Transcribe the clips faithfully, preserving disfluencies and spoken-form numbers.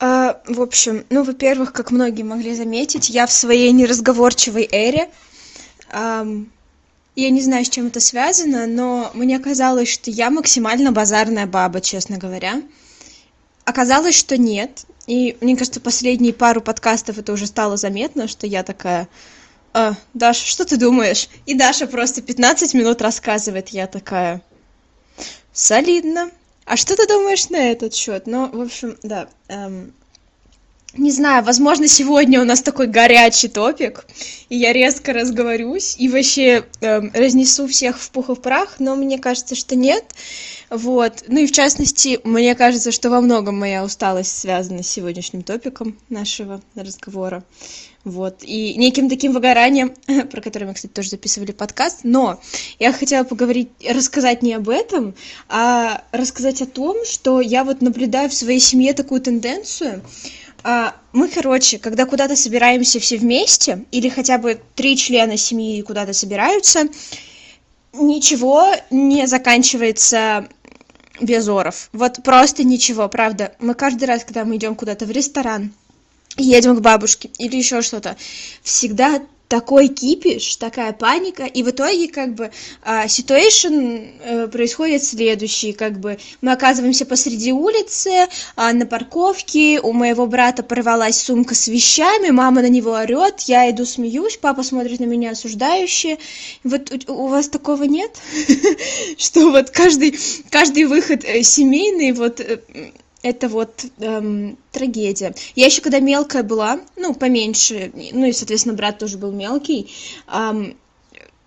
А, в общем, ну, во-первых, как многие могли заметить, я в своей неразговорчивой эре. А, я не знаю, с чем это связано, но мне казалось, что я максимально базарная баба, честно говоря. Оказалось, что нет. И, мне кажется, последние пару подкастов это уже стало заметно, что я такая... А, Даша, что ты думаешь? И Даша просто пятнадцать минут рассказывает, я такая... Солидно. А что ты думаешь на этот счет? Ну, в общем, да. Эм, не знаю, возможно, сегодня у нас такой горячий топик, и я резко разговорюсь, и вообще эм, разнесу всех в пух и в прах, но мне кажется, что нет. Вот. Ну и в частности, мне кажется, что во многом моя усталость связана с сегодняшним топиком нашего разговора. Вот. И неким таким выгоранием, про которое мы, кстати, тоже записывали подкаст. Но я хотела поговорить, рассказать не об этом, а рассказать о том, что я вот наблюдаю в своей семье такую тенденцию. Мы, короче, когда куда-то собираемся все вместе, или хотя бы три члена семьи куда-то собираются, ничего не заканчивается... без оров. Вот просто ничего, правда. Мы каждый раз, когда мы идем куда-то в ресторан, едем к бабушке или еще что-то, всегда такой кипиш, такая паника, и в итоге как бы ситуация происходит следующий, как бы мы оказываемся посреди улицы, на парковке, у моего брата порвалась сумка с вещами, мама на него орет, я иду смеюсь, папа смотрит на меня осуждающе. Вот у, у вас такого нет? Что вот каждый каждый выход семейный, вот... Это вот эм, трагедия. Я еще когда мелкая была, ну, поменьше, ну, и, соответственно, брат тоже был мелкий, эм,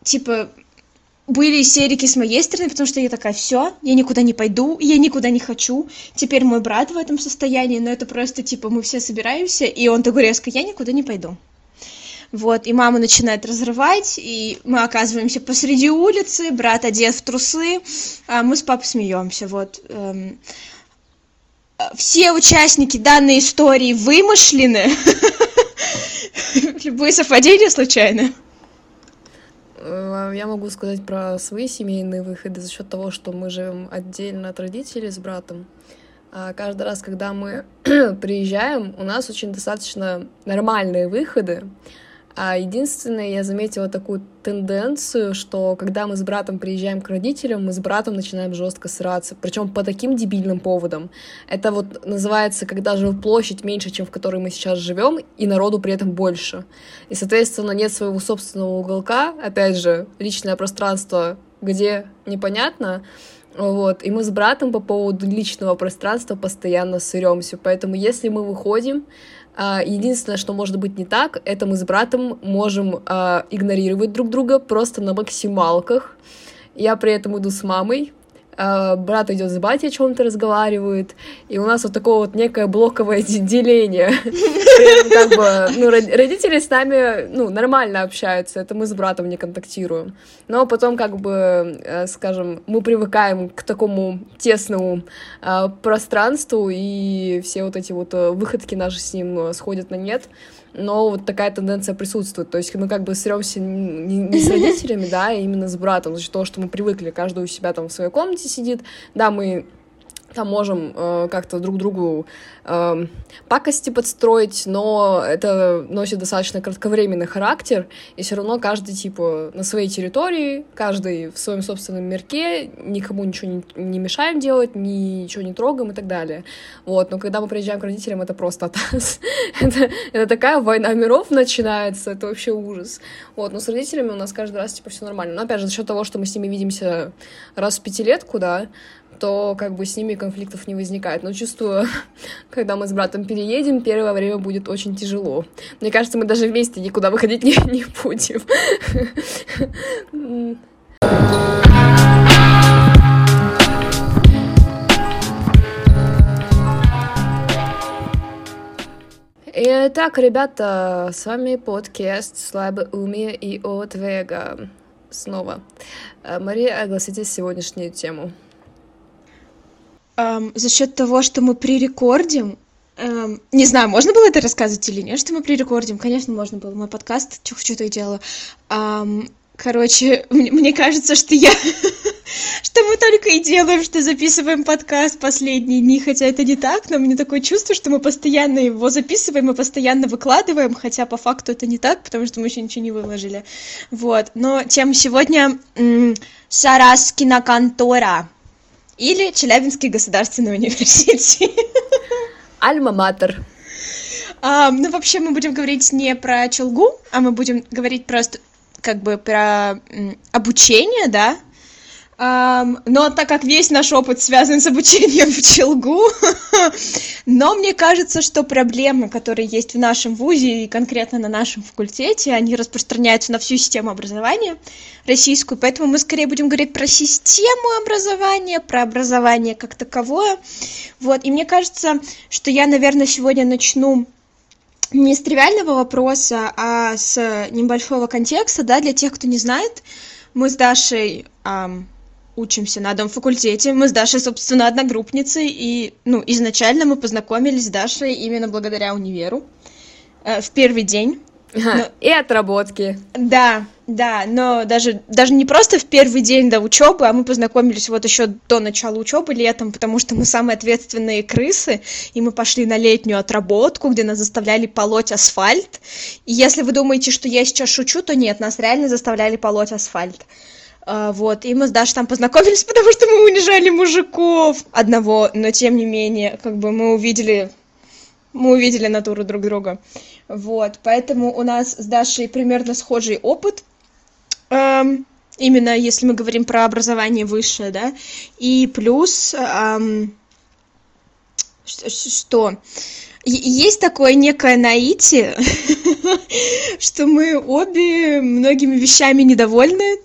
типа, были истерики с моей стороны, потому что я такая, все, я никуда не пойду, я никуда не хочу, теперь мой брат в этом состоянии, но это просто, типа, мы все собираемся, и он такой резко, я никуда не пойду. Вот, и мама начинает разрывать, и мы оказываемся посреди улицы, брат одет в трусы, а мы с папой смеемся, вот, эм. Все участники данной истории вымышлены? Любые совпадения случайны? Я могу сказать про свои семейные выходы за счет того, что мы живем отдельно от родителей с братом. Каждый раз, когда мы приезжаем, у нас очень достаточно нормальные выходы. Единственное, я заметила такую тенденцию, что когда мы с братом приезжаем к родителям, мы с братом начинаем жестко сраться, причем по таким дебильным поводам. Это вот называется, когда же площадь меньше, чем в которой мы сейчас живем, и народу при этом больше. И, соответственно, нет своего собственного уголка, опять же, личное пространство, где непонятно. Вот. И мы с братом по поводу личного пространства постоянно ссыремся. Поэтому если мы выходим, единственное, что может быть не так, это мы с братом можем э, игнорировать друг друга просто на максималках. Я при этом иду с мамой, э, брат идет с батей, о чем-то разговаривает, и у нас вот такое вот некое блоковое деление. Как бы, ну, родители с нами, ну, нормально общаются, это мы с братом не контактируем. Но потом, как бы, э, скажем, мы привыкаем к такому тесному э, пространству, и все вот эти вот выходки наши с ним сходят на нет. Но вот такая тенденция присутствует. То есть мы как бы ссорёмся не, не с родителями, да, а именно с братом. За счет того, что мы привыкли, каждый у себя там в своей комнате сидит. Да, мы... там можем э, как-то друг другу э, пакости подстроить, но это носит достаточно кратковременный характер, и все равно каждый, типа, на своей территории, каждый в своем собственном мирке, никому ничего не, не мешаем делать, ничего не трогаем и так далее. Вот, но когда мы приезжаем к родителям, это просто атас. это, это такая война миров начинается, это вообще ужас. Вот, но с родителями у нас каждый раз, типа, все нормально. Но, опять же, за счет того, что мы с ними видимся раз в пятилетку, да, то как бы с ними конфликтов не возникает. Но чувствую, когда мы с братом переедем, первое время будет очень тяжело. Мне кажется, мы даже вместе никуда выходить не, не будем. Итак, ребята, с вами подкаст «Слабоумие и Отвага». Снова. Мария, огласите сегодняшнюю тему. Um, за счет того, что мы пререкордим, um, не знаю, можно было это рассказывать или нет, что мы пререкордим, конечно, можно было, мой подкаст, что-то и делаю. Um, короче, мне, мне кажется, что я Что мы только и делаем, что записываем подкаст последние дни, хотя это не так, но у меня такое чувство, что мы постоянно его записываем и постоянно выкладываем, хотя по факту это не так, потому что мы еще ничего не выложили. Вот, но тема сегодня м- Шарашкина контора или Челябинский государственный университет. Альма-матер. А, ну, вообще, мы будем говорить не про челгу, а мы будем говорить просто как бы про м- обучение, да? Um, но так как весь наш опыт связан с обучением в Челгу, но мне кажется, что проблемы, которые есть в нашем вузе и конкретно на нашем факультете, они распространяются на всю систему образования российскую, поэтому мы скорее будем говорить про систему образования, про образование как таковое. Вот. И мне кажется, что я, наверное, сегодня начну не с тривиального вопроса, а с небольшого контекста, да, для тех, кто не знает. Мы с Дашей... Um, учимся на одном факультете, мы с Дашей, собственно, одногруппницы, и, ну, изначально мы познакомились с Дашей именно благодаря универу, э, в первый день. Ага, но... И отработки. Да, да, но даже, даже не просто в первый день до учебы, а мы познакомились вот еще до начала учебы летом, потому что мы самые ответственные крысы, и мы пошли на летнюю отработку, где нас заставляли полоть асфальт, и если вы думаете, что я сейчас шучу, то нет, нас реально заставляли полоть асфальт. Вот, и мы с Дашей там познакомились, потому что мы унижали мужиков одного, но тем не менее, как бы мы увидели, мы увидели натуру друг друга. Вот, поэтому у нас с Дашей примерно схожий опыт, эм, именно если мы говорим про образование высшее, да, и плюс, эм, что... Есть такое некое наитие, что мы обе многими вещами недовольны.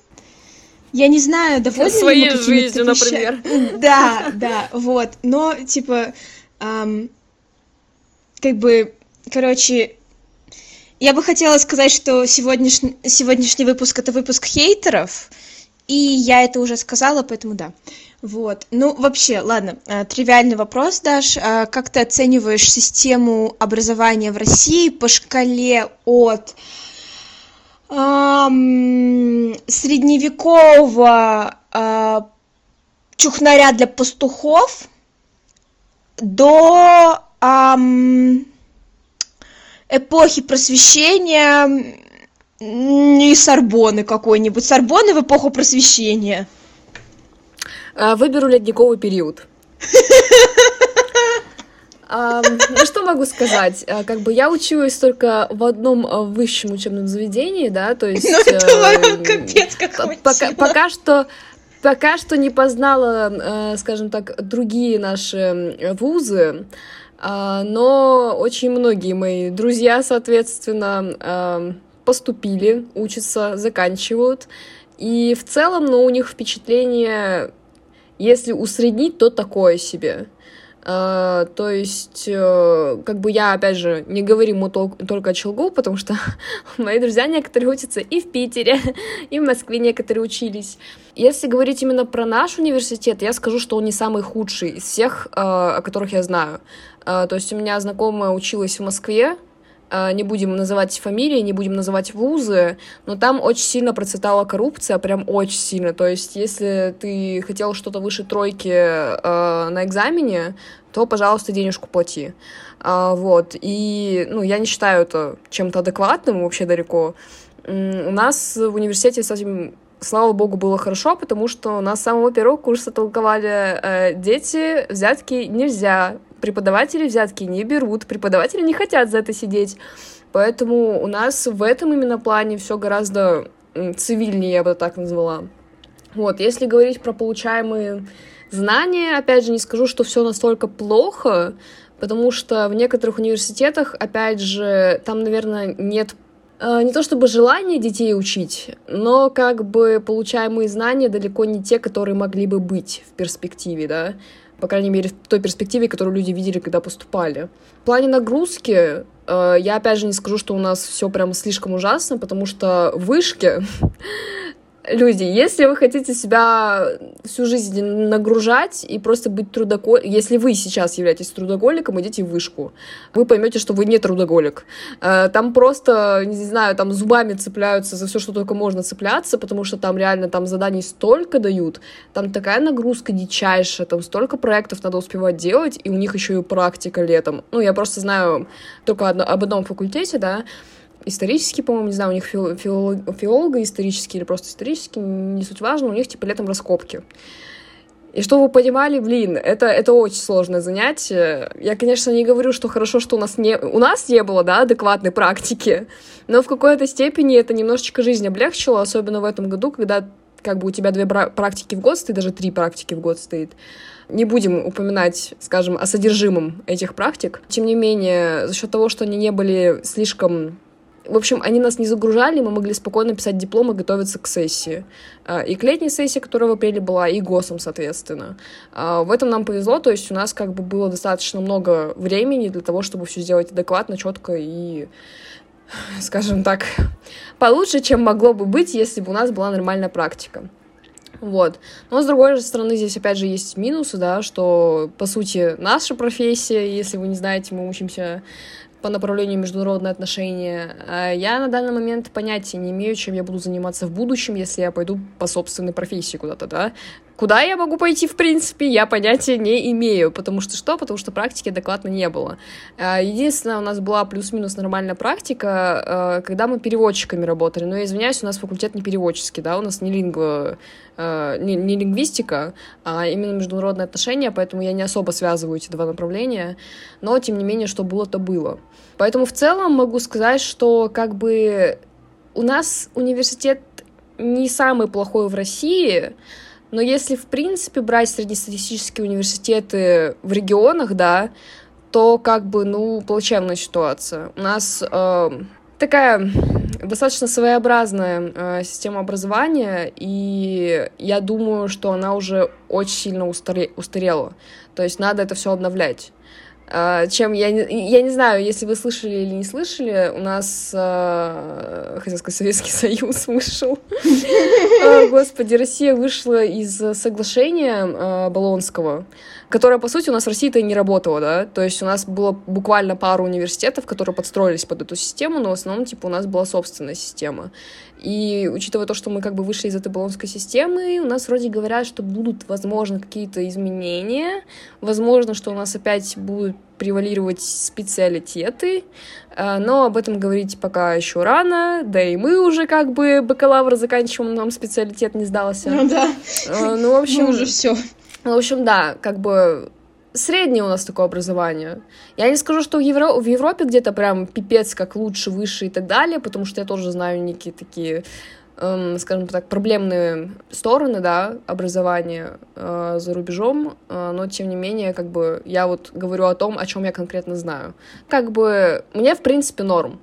Я не знаю, довольны ли мы своей жизнью, например. Да, да, вот. Но, типа, эм, как бы, короче, я бы хотела сказать, что сегодняшний, сегодняшний выпуск — это выпуск хейтеров, и я это уже сказала, поэтому да. Вот. Ну, вообще, ладно, э, тривиальный вопрос, Даш. Э, как ты оцениваешь систему образования в России по шкале от... Um, средневекового uh, чухнаря для пастухов до um, эпохи просвещения и Сорбонны какой-нибудь. Сорбонны в эпоху просвещения. Выберу ледниковый период. Ну, что могу сказать? Как бы я училась только в одном высшем учебном заведении, да, то есть... Ну, это капец какой-то. Пока, пока что... Пока что не познала, скажем так, другие наши вузы, но очень многие мои друзья, соответственно, поступили, учатся, заканчивают. И в целом, ну, у них впечатление, если усреднить, то такое себе. Uh, то есть, uh, как бы я, опять же, не говорю ему тол- только о Челгу, потому что мои друзья некоторые учатся и в Питере, и в Москве некоторые учились. Если говорить именно про наш университет, я скажу, что он не самый худший из всех, uh, о которых я знаю. Uh, то есть у меня знакомая училась в Москве, uh, не будем называть фамилии, не будем называть вузы, но там очень сильно процветала коррупция, прям очень сильно. То есть если ты хотел что-то выше тройки uh, на экзамене, то, пожалуйста, денежку плати. А, вот, и, ну, я не считаю это чем-то адекватным вообще далеко. У нас в университете, кстати, слава богу, было хорошо, потому что у нас с самого первого курса толковали: дети, взятки нельзя, преподаватели взятки не берут, преподаватели не хотят за это сидеть. Поэтому у нас в этом именно плане все гораздо цивильнее, я бы так назвала. Вот, если говорить про получаемые... знания, опять же, не скажу, что все настолько плохо, потому что в некоторых университетах, опять же, там, наверное, нет э, не то чтобы желания детей учить, но как бы получаемые знания далеко не те, которые могли бы быть в перспективе, да, по крайней мере, в той перспективе, которую люди видели, когда поступали. В плане нагрузки э, я, опять же, не скажу, что у нас все прям слишком ужасно, потому что в вышке Люди, если вы хотите себя всю жизнь нагружать и просто быть трудоголиком, если вы сейчас являетесь трудоголиком, идите в вышку. Вы поймете, что вы не трудоголик. Там просто, не знаю, там зубами цепляются за все, что только можно цепляться, потому что там реально там заданий столько дают, там такая нагрузка дичайшая, там столько проектов надо успевать делать, и у них еще и практика летом. Ну, я просто знаю только одно, об одном факультете, да, исторический, по-моему, не знаю, у них фил- фил- филолога исторический или просто исторический, не суть важно, у них типа летом раскопки. И что вы понимали, блин, это, это очень сложное занятие. Я, конечно, не говорю, что хорошо, что у нас не, у нас не было, да, адекватной практики, но в какой-то степени это немножечко жизнь облегчило, особенно в этом году, когда как бы у тебя две практики в год стоит, даже три практики в год стоит. Не будем упоминать, скажем, о содержимом этих практик. Тем не менее, за счет того, что они не были слишком... В общем, они нас не загружали, мы могли спокойно писать диплом и готовиться к сессии. И к летней сессии, которая в апреле была, и ГОСам, соответственно. В этом нам повезло, то есть у нас как бы было достаточно много времени для того, чтобы все сделать адекватно, четко и, скажем так, получше, чем могло бы быть, если бы у нас была нормальная практика. Вот. Но, с другой же стороны, здесь, опять же, есть минусы, да, что, по сути, наша профессия, если вы не знаете, мы учимся... по направлению международные отношения. Я на данный момент понятия не имею, чем я буду заниматься в будущем, если я пойду по собственной профессии куда-то, да? Куда я могу пойти, в принципе, я понятия не имею, потому что что? Потому что практики адекватно не было. Единственное, у нас была плюс-минус нормальная практика, когда мы переводчиками работали, но я извиняюсь, у нас факультет не переводческий, да, у нас не лингва, не, не лингвистика, а именно международные отношения, поэтому я не особо связываю эти два направления, но, тем не менее, что было, то было. Поэтому в целом могу сказать, что как бы у нас университет не самый плохой в России, но если, в принципе, брать среднестатистические университеты в регионах, да, то как бы, ну, плачевная ситуация. У нас э, такая достаточно своеобразная э, система образования, и я думаю, что она уже очень сильно устаре- устарела. То есть надо это все обновлять. Э, чем я, я не знаю, если вы слышали или не слышали, у нас, э, хотел сказать, Советский Союз вышел. Господи, Россия вышла из соглашения э, Болонского, которое, по сути, у нас в России-то и не работало, да, то есть у нас было буквально пару университетов, которые подстроились под эту систему, но в основном, типа, у нас была собственная система, и учитывая то, что мы как бы вышли из этой Болонской системы, у нас вроде говорят, что будут, возможно, какие-то изменения, возможно, что у нас опять будут превалировать специалитеты, но об этом говорить пока еще рано, да и мы уже как бы бакалавр заканчиваем, нам специалитет не сдался. Ну да, ну, в общем, мы уже все. В общем, да, как бы среднее у нас такое образование. Я не скажу, что в, Евро... в Европе где-то прям пипец как лучше, выше и так далее, потому что я тоже знаю некие такие... скажем так, проблемные стороны, да, образования э, за рубежом, э, но, тем не менее, как бы, я вот говорю о том, о чем я конкретно знаю. Как бы, мне, в принципе, норм.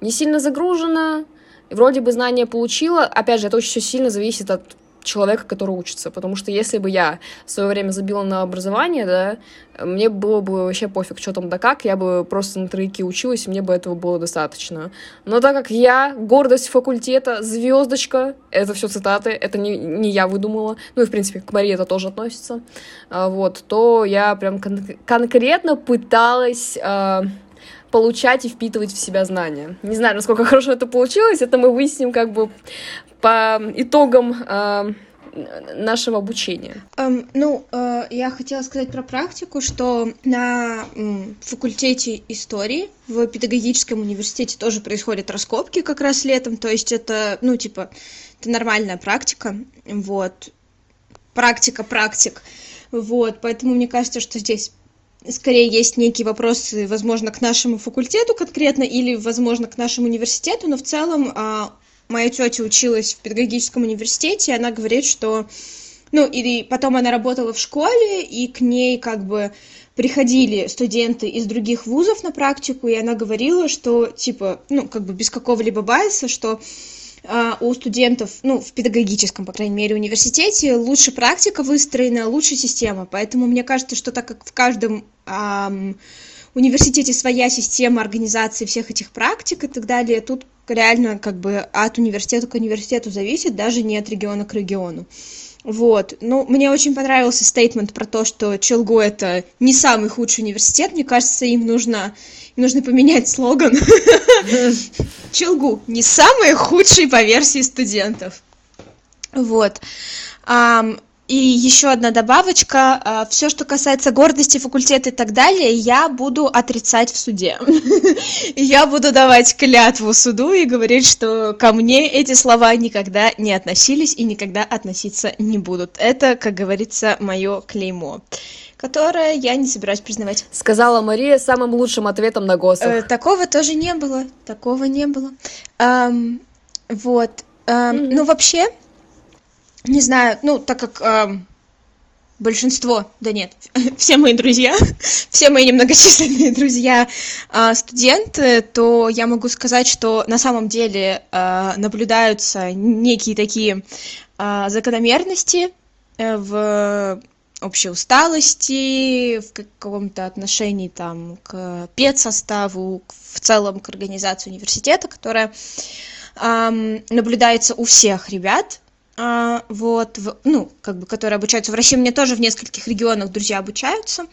Не сильно загружена, вроде бы знания получила, опять же, это очень все сильно зависит от человека, который учится, потому что если бы я в свое время забила на образование, да, мне было бы вообще пофиг, что там да как, я бы просто на тройке училась, и мне бы этого было достаточно. Но так как я, гордость факультета, звездочка, это все цитаты, это не, не я выдумала, ну и, в принципе, к Марии это тоже относится, вот, то я прям кон- конкретно пыталась... получать и впитывать в себя знания. Не знаю, насколько хорошо это получилось, это мы выясним как бы по итогам э, нашего обучения. Um, ну, э, я хотела сказать про практику, что на м, факультете истории в педагогическом университете тоже происходят раскопки как раз летом, то есть это, ну, типа, это нормальная практика, вот, практика практик, вот, поэтому мне кажется, что здесь скорее есть некие вопросы, возможно, к нашему факультету конкретно или, возможно, к нашему университету, но в целом а, моя тетя училась в педагогическом университете, и она говорит, что... Ну, или потом она работала в школе, и к ней как бы приходили студенты из других вузов на практику, и она говорила, что, типа, ну, как бы без какого-либо байса, что... у студентов, ну, в педагогическом, по крайней мере, университете лучше практика выстроена, лучше система. Поэтому мне кажется, что так как в каждом эм, университете своя система организации всех этих практик и так далее, тут реально как бы от университета к университету зависит, даже не от региона к региону. Вот, ну, мне очень понравился стейтмент про то, что Челгу — это не самый худший университет, мне кажется, им нужно, им нужно поменять слоган. Челгу — не самые худшие по версии студентов. Вот. И еще одна добавочка. Все, что касается гордости, факультета и так далее, я буду отрицать в суде. Я буду давать клятву суду и говорить, что ко мне эти слова никогда не относились и никогда относиться не будут. Это, как говорится, мое клеймо, которое я не собираюсь признавать. Сказала Мария самым лучшим ответом на госах. Такого тоже не было. Такого не было. Вот. Ну, вообще... Не знаю, ну, так как э, большинство, да нет, все мои друзья, все мои немногочисленные друзья э, студенты, то я могу сказать, что на самом деле э, наблюдаются некие такие э, закономерности в общей усталости, в каком-то отношении там к педсоставу, в целом к организации университета, которая э, наблюдается у всех ребят. А, вот, в, ну, как бы, которые обучаются в России, мне тоже в нескольких регионах друзья обучаются,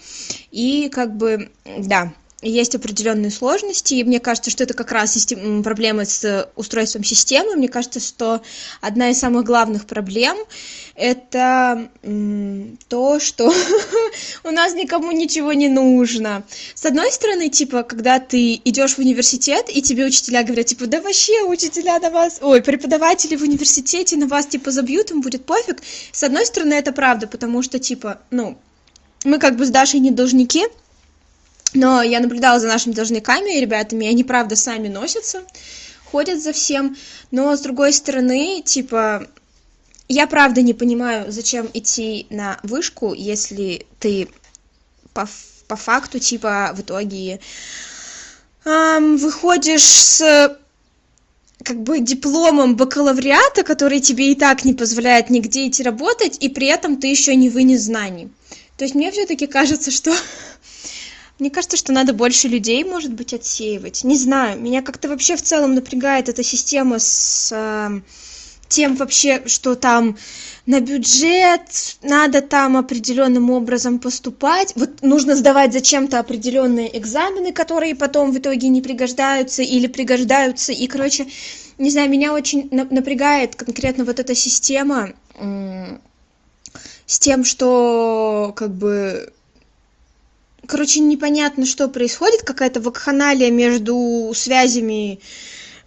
и, как бы, да, есть определенные сложности, и мне кажется, что это как раз систем, проблема с устройством системы, мне кажется, что одна из самых главных проблем — это м- то, что у нас никому ничего не нужно. С одной стороны, типа, когда ты идешь в университет, и тебе учителя говорят, типа, да вообще учителя на вас, ой, преподаватели в университете на вас, типа, забьют, им будет пофиг. С одной стороны, это правда, потому что, типа, ну, мы как бы с Дашей не должники, но я наблюдала за нашими должниками, ребятами, они, правда, сами носятся, ходят за всем, но, с другой стороны, типа, я, правда, не понимаю, зачем идти на вышку, если ты по, по факту, типа, в итоге эм, выходишь с, как бы, дипломом бакалавриата, который тебе и так не позволяет нигде идти работать, и при этом ты еще не вынес знаний. То есть мне все-таки кажется, что... Мне кажется, что надо больше людей, может быть, отсеивать. Не знаю, меня как-то вообще в целом напрягает эта система с э, тем вообще, что там на бюджет надо там определенным образом поступать. Вот нужно сдавать зачем-то определенные экзамены, которые потом в итоге не пригождаются или пригождаются. И, короче, не знаю, меня очень напрягает конкретно вот эта система э, с тем, что как бы... Короче, непонятно, что происходит, какая-то вакханалия между связями,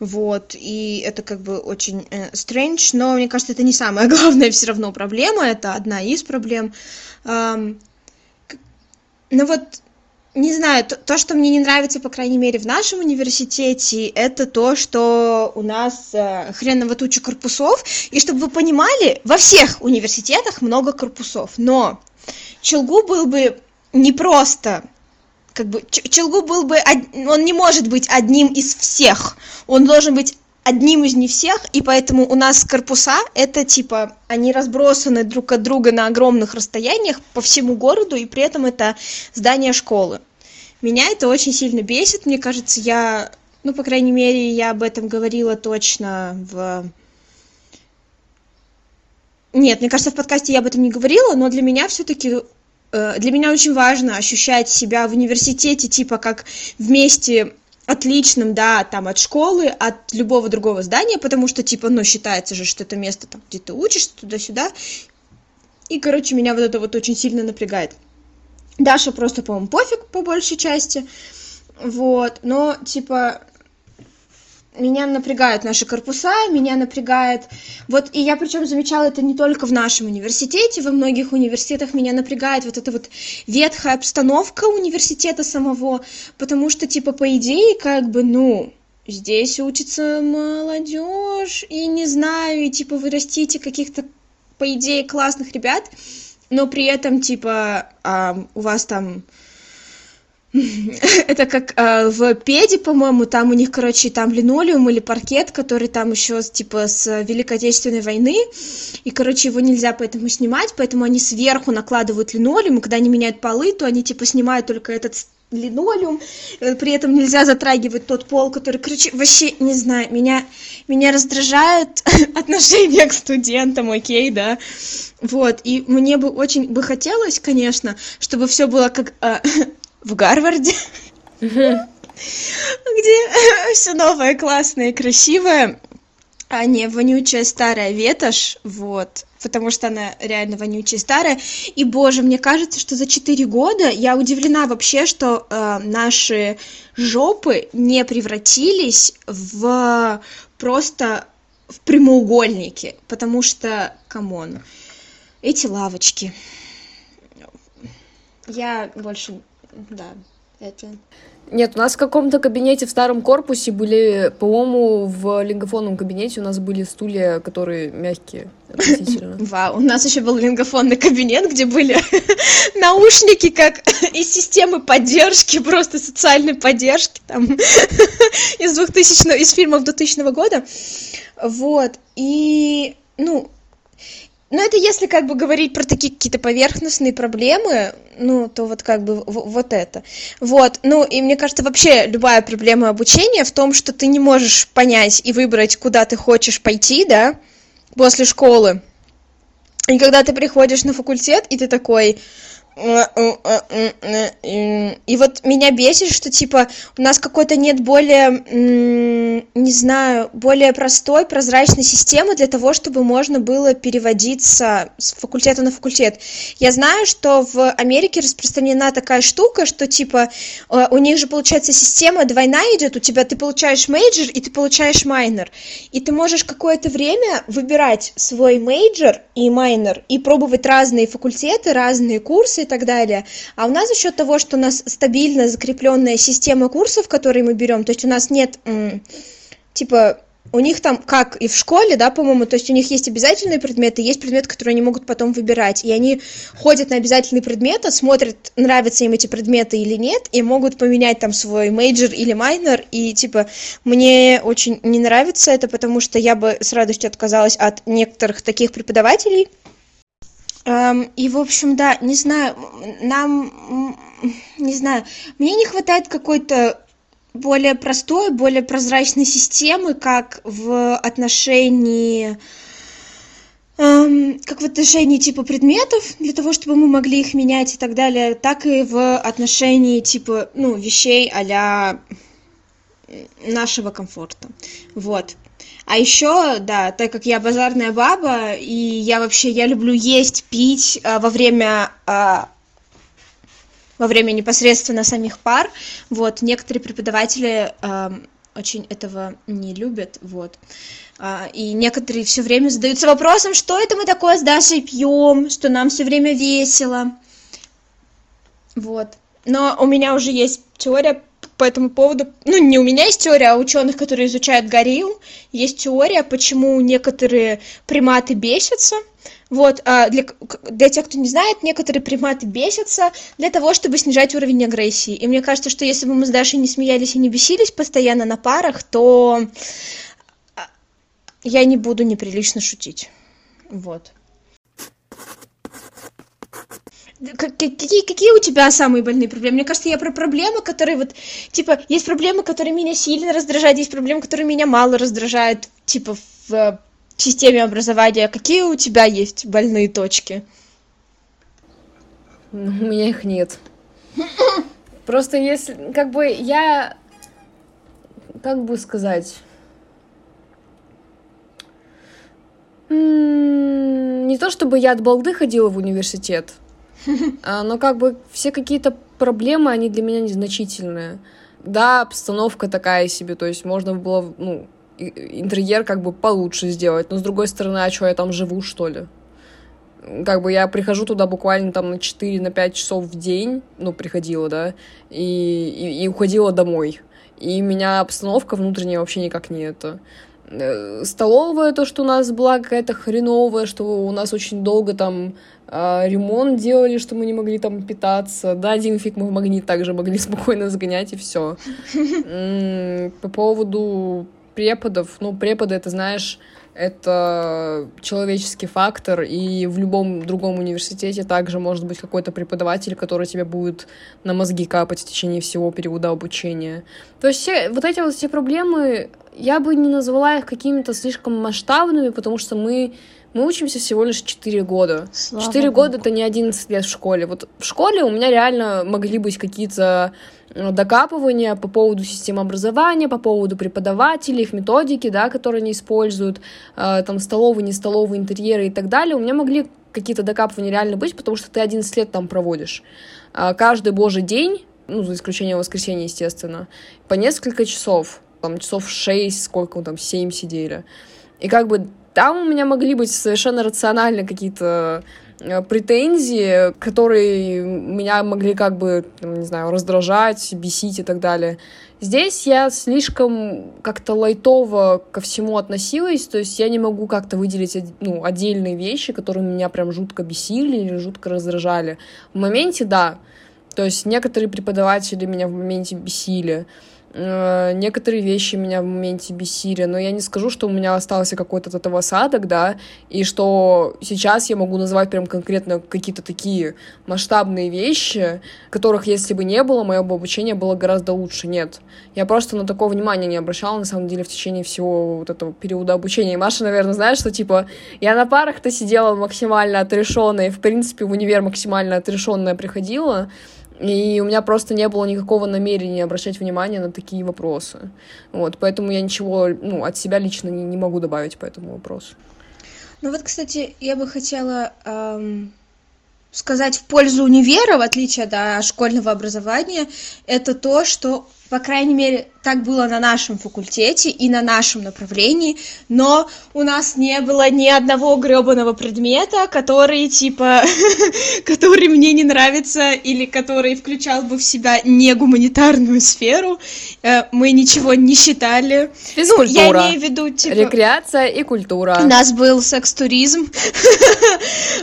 вот, и это как бы очень э, strange, но мне кажется, это не самая главная все равно проблема, это одна из проблем. Эм, ну вот, не знаю, то, то, что мне не нравится, по крайней мере, в нашем университете, это то, что у нас э, хреново туча корпусов, и чтобы вы понимали, во всех университетах много корпусов, но Челгу был бы... Не просто, как бы, Челгу был бы, он не может быть одним из всех, он должен быть одним из не всех, и поэтому у нас корпуса, это типа, они разбросаны друг от друга на огромных расстояниях по всему городу, и при этом это здание школы. Меня это очень сильно бесит, мне кажется, я, ну, по крайней мере, я об этом говорила точно в... Нет, мне кажется, в подкасте я об этом не говорила, но для меня все-таки... Для меня очень важно ощущать себя в университете, типа, как вместе отличным, да, там, от школы, от любого другого здания, потому что, типа, ну, считается же, что это место, там, где ты учишься, туда-сюда, и, короче, меня вот это вот очень сильно напрягает. Даша просто, по-моему, пофиг, по большей части, вот, но, типа... Меня напрягают наши корпуса, меня напрягает... Вот, и я причем замечала это не только в нашем университете, во многих университетах меня напрягает вот эта вот ветхая обстановка университета самого, потому что, типа, по идее, как бы, ну, здесь учится молодежь, и не знаю, и, типа, вы растите каких-то, по идее, классных ребят, но при этом, типа, а, у вас там... Это как э, в Педе, по-моему, там у них, короче, там линолеум или паркет, который там еще, типа, с Великой Отечественной войны, и, короче, его нельзя поэтому снимать, поэтому они сверху накладывают линолеум, и когда они меняют полы, то они, типа, снимают только этот линолеум, при этом нельзя затрагивать тот пол, который кричит. Вообще, не знаю, меня, меня раздражает отношение к студентам, окей, да. Вот, и мне бы очень бы хотелось, конечно, чтобы все было как э, в Гарварде, где все новое, классное и красивое, а не вонючая старая ветошь, вот, потому что она реально вонючая и старая. И, боже, мне кажется, что за четыре года я удивлена вообще, что э, наши жопы не превратились в просто в прямоугольники, потому что, камон, эти лавочки. Я больше, да, это... Нет, у нас в каком-то кабинете в старом корпусе были, по-моему, в лингофонном кабинете у нас были стулья, которые мягкие относительно. Вау, у нас еще был лингофонный кабинет, где были наушники как из системы поддержки, просто социальной поддержки, там, из двухтысячного, из фильмов двухтысячного года, вот, и, ну... Ну, это если как бы говорить про такие какие-то поверхностные проблемы, ну, то вот как бы в- вот это. Вот, ну, и мне кажется, вообще любая проблема обучения в том, что ты не можешь понять и выбрать, куда ты хочешь пойти, да, после школы. И когда ты приходишь на факультет, и ты такой... И вот меня бесит, что, типа, у нас какой-то нет более, не знаю, более простой, прозрачной системы для того, чтобы можно было переводиться с факультета на факультет. Я знаю, что в Америке распространена такая штука, что, типа, у них же, получается, система двойная идет, у тебя ты получаешь мейджор и ты получаешь майнор, и ты можешь какое-то время выбирать свой мейджор и майнор, и пробовать разные факультеты, разные курсы и так далее. А у нас за счет того, что у нас стабильно закрепленная система курсов, которые мы берем, то есть у нас нет, м, типа, у них там, как и в школе, да, по-моему, то есть у них есть обязательные предметы, есть предметы, которые они могут потом выбирать, и они ходят на обязательные предметы, смотрят, нравятся им эти предметы или нет, и могут поменять там свой мейджор или майнор, и, типа, мне очень не нравится это, потому что я бы с радостью отказалась от некоторых таких преподавателей. И, в общем, да, не знаю, нам, не знаю, мне не хватает какой-то более простой, более прозрачной системы, как в отношении, как в отношении типа предметов, для того, чтобы мы могли их менять и так далее, так и в отношении типа, ну, вещей а-ля нашего комфорта, вот. А еще, да, так как я базарная баба, и я вообще, я люблю есть, пить а, во время, а, во время непосредственно самих пар, вот, некоторые преподаватели а, очень этого не любят, вот, а, и некоторые все время задаются вопросом, что это мы такое с Дашей пьем, что нам все время весело, вот, но у меня уже есть теория по этому поводу, ну, не у меня есть теория, а ученых, которые изучают горилл, есть теория, почему некоторые приматы бесятся. Вот, а для, для тех, кто не знает, некоторые приматы бесятся для того, чтобы снижать уровень агрессии. И мне кажется, что если бы мы с Дашей не смеялись и не бесились постоянно на парах, то я не буду неприлично шутить. Вот. Какие, какие у тебя самые больные проблемы? Мне кажется, я про проблемы, которые вот, типа, есть проблемы, которые меня сильно раздражают, есть проблемы, которые меня мало раздражают, типа, в, в системе образования. Какие у тебя есть больные точки? У меня их нет. Просто если, как бы, я, как бы сказать... Не то, чтобы я от балды ходила в университет, но как бы все какие-то проблемы, они для меня незначительные. Да, обстановка такая себе, то есть можно было, ну, интерьер как бы получше сделать, но с другой стороны, а что, я там живу, что ли? Как бы я прихожу туда буквально там на четыре-пять часов в день, ну, приходила, да, и, и, и уходила домой. И у меня обстановка внутренняя вообще никак не это... Столовая, то, что у нас была какая-то хреновая, что у нас очень долго там э, ремонт делали, что мы не могли там питаться. Да, один фиг мы в магнит также могли спокойно сгонять, и все. По поводу преподов, ну, преподы, это, знаешь, это человеческий фактор, и в любом другом университете также может быть какой-то преподаватель, который тебе будет на мозги капать в течение всего периода обучения. То есть все, вот эти вот все проблемы, я бы не назвала их какими-то слишком масштабными, потому что мы... Мы учимся всего лишь четыре года. Слава четыре Богу. Года — это не одиннадцать лет в школе. Вот в школе у меня реально могли быть какие-то докапывания по поводу системы образования, по поводу преподавателей, их методики, да, которые они используют, там, столовые, не столовые, интерьеры и так далее. У меня могли какие-то докапывания реально быть, потому что ты одиннадцать лет там проводишь. Каждый божий день, ну, за исключением воскресенья, естественно, по несколько часов, там, часов шесть, сколько мы там, семь сидели. И как бы там у меня могли быть совершенно рациональные какие-то претензии, которые меня могли как бы, не знаю, раздражать, бесить и так далее. Здесь я слишком как-то лайтово ко всему относилась, то есть я не могу как-то выделить, ну, отдельные вещи, которые меня прям жутко бесили или жутко раздражали. В моменте, да, то есть некоторые преподаватели меня в моменте бесили, некоторые вещи меня в моменте бесили, но я не скажу, что у меня остался какой-то от этого осадок, да, и что сейчас я могу назвать прям конкретно какие-то такие масштабные вещи, которых, если бы не было, мое бы обучение было гораздо лучше. Нет, я просто на такое внимание не обращала, на самом деле, в течение всего вот этого периода обучения. И Маша, наверное, знает, что, типа, я на парах-то сидела максимально отрешенная, и, в принципе, в универ максимально отрешенная приходила, и у меня просто не было никакого намерения обращать внимание на такие вопросы. Вот, поэтому я ничего, ну, от себя лично не, не могу добавить по этому вопросу. Ну вот, кстати, я бы хотела эм, сказать в пользу универа, в отличие от школьного образования, это то, что, по крайней мере, так было на нашем факультете и на нашем направлении, но у нас не было ни одного гребаного предмета, который, типа, который мне не нравится или который включал бы в себя не гуманитарную сферу. Мы ничего не считали. Физкультура, ну, я имею в виду, типа, рекреация и культура. У нас был секс-туризм.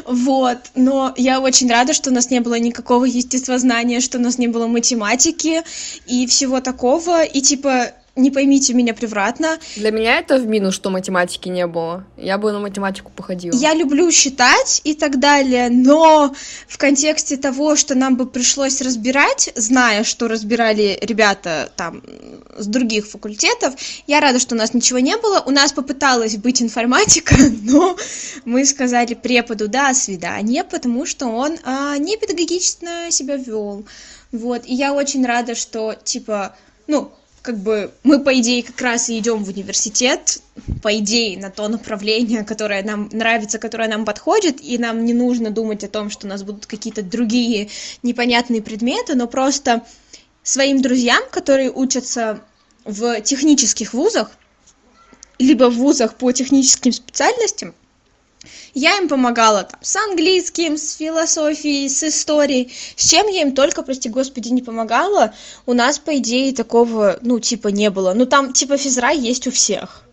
Вот. Но я очень рада, что у нас не было никакого естествознания, что у нас не было математики и всего такого. И, типа, не поймите меня превратно. Для меня это в минус, что математики не было. Я бы на математику походила. Я люблю считать и так далее, но в контексте того, что нам бы пришлось разбирать, зная, что разбирали ребята там с других факультетов, я рада, что у нас ничего не было. У нас попыталась быть информатика, но мы сказали преподу «до свидания», потому что он а, не педагогично себя вел. Вот. И я очень рада, что, типа, ну, как бы мы, по идее, как раз и идем в университет, по идее, на то направление, которое нам нравится, которое нам подходит, и нам не нужно думать о том, что у нас будут какие-то другие непонятные предметы, но просто своим друзьям, которые учатся в технических вузах, либо в вузах по техническим специальностям, я им помогала там с английским, с философией, с историей, с чем я им только, прости господи, не помогала. У нас, по идее, такого, ну, типа, не было. Ну, там, типа, физра есть у всех.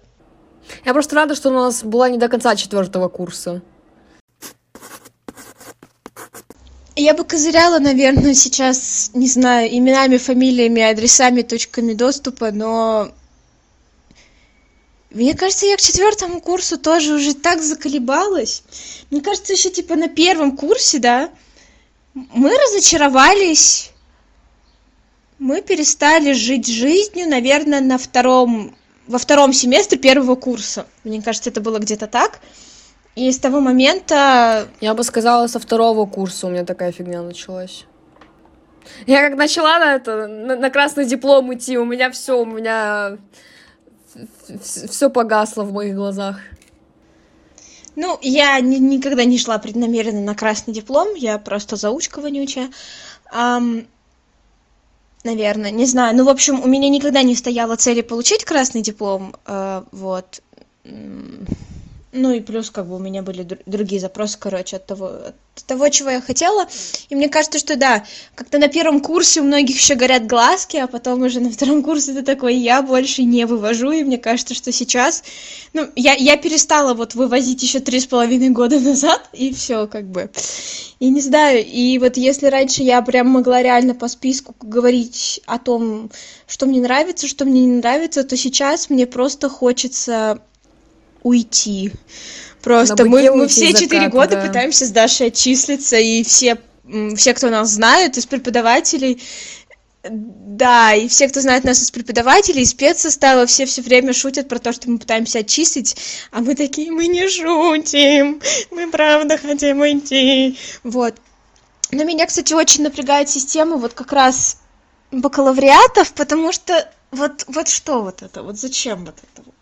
Я просто рада, что у нас была не до конца четвертого курса. Я бы козыряла, наверное, сейчас, не знаю, именами, фамилиями, адресами, точками доступа, но... Мне кажется, я к четвертому курсу тоже уже так заколебалась. Мне кажется, еще типа на первом курсе, да, мы разочаровались, мы перестали жить жизнью, наверное, на втором, во втором семестре первого курса. Мне кажется, это было где-то так. И с того момента... Я бы сказала, со второго курса у меня такая фигня началась. Я как начала на это, на, на красный диплом идти, у меня все, у меня... Все погасло в моих глазах. Ну, я ни- никогда не шла преднамеренно на красный диплом, я просто заучка вонючая. Ам... Наверное, не знаю. Ну, в общем, у меня никогда не стояла цели получить красный диплом. А, вот. Ну и плюс, как бы, у меня были др- другие запросы, короче, от того, от того, чего я хотела. И мне кажется, что да, как-то на первом курсе у многих еще горят глазки, а потом уже на втором курсе ты такой, я больше не вывожу. И мне кажется, что сейчас... Ну, я, я перестала вот вывозить еще три с половиной года назад, и все, как бы. И не знаю, и вот если раньше я прям могла реально по списку говорить о том, что мне нравится, что мне не нравится, то сейчас мне просто хочется... уйти. Просто мы, мы все четыре года да. пытаемся с Дашей отчислиться, и все, все, кто нас знает, из преподавателей, да, и все, кто знает нас из преподавателей, из спецсостава, все все время шутят про то, что мы пытаемся отчислить, а мы такие, мы не шутим, мы правда хотим уйти. Вот. Но меня, кстати, очень напрягает система вот как раз бакалавриатов, потому что вот, вот что вот это, вот зачем вот это вот?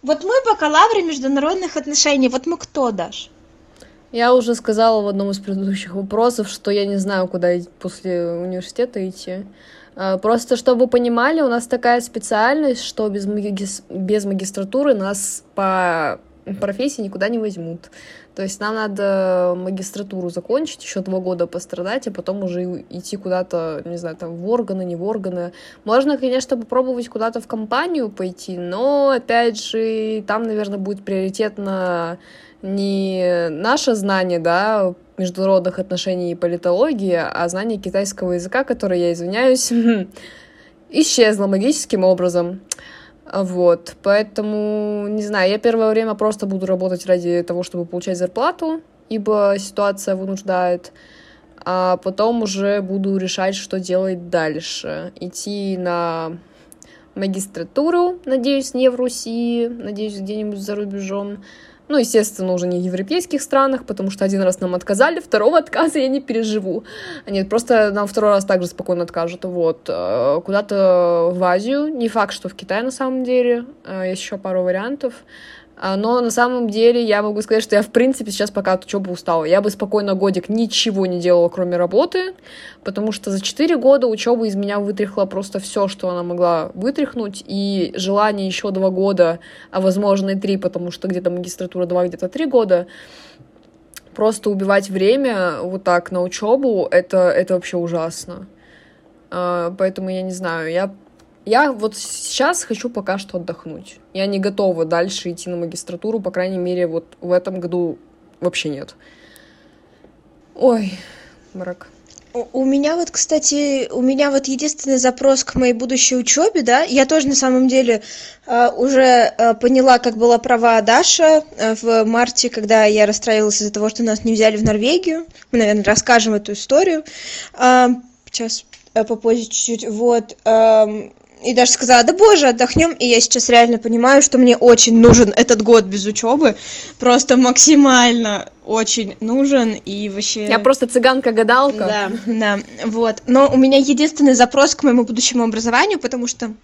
Вот мы бакалавры международных отношений, вот мы кто, Даш? Я уже сказала в одном из предыдущих вопросов, что я не знаю, куда после университета идти. Просто, чтобы вы понимали, у нас такая специальность, что без, маги... без магистратуры нас по профессии никуда не возьмут. То есть нам надо магистратуру закончить, еще два года пострадать, а потом уже идти куда-то, не знаю, там, в органы, не в органы. Можно, конечно, попробовать куда-то в компанию пойти, но, опять же, там, наверное, будет приоритетно не наше знание, да, международных отношений и политологии, а знание китайского языка, которое, я извиняюсь, исчезло магическим образом. Вот, поэтому, не знаю, я первое время просто буду работать ради того, чтобы получать зарплату, ибо ситуация вынуждает, а потом уже буду решать, что делать дальше. Идти на магистратуру, надеюсь, не в Руси, надеюсь, где-нибудь за рубежом. Ну, естественно, уже не в европейских странах, потому что один раз нам отказали, второго отказа я не переживу. Нет, просто нам второй раз также спокойно откажут. Вот, куда-то в Азию, не факт, что в Китае на самом деле, есть еще пару вариантов. Но на самом деле я могу сказать, что я, в принципе, сейчас пока от учебы устала. Я бы спокойно годик ничего не делала, кроме работы, потому что за четыре года учеба из меня вытряхла просто все, что она могла вытряхнуть, и желание еще два года, а возможно и три, потому что где-то магистратура два, где-то три года, просто убивать время вот так на учебу, это, это вообще ужасно. Поэтому я не знаю, я... Я вот сейчас хочу пока что отдохнуть. Я не готова дальше идти на магистратуру, по крайней мере, вот в этом году вообще нет. Ой, мрак. У меня вот, кстати, у меня вот единственный запрос к моей будущей учебе, да, я тоже на самом деле уже поняла, как была права Даша в марте, когда я расстраивалась из-за того, что нас не взяли в Норвегию. Мы, наверное, расскажем эту историю. Сейчас попозже чуть-чуть. Вот. И даже сказала, да боже, отдохнем. И я сейчас реально понимаю, что мне очень нужен этот год без учебы. Просто максимально очень нужен. И вообще... Я просто цыганка-гадалка. Да, да, вот. Но у меня единственный запрос к моему будущему образованию, потому что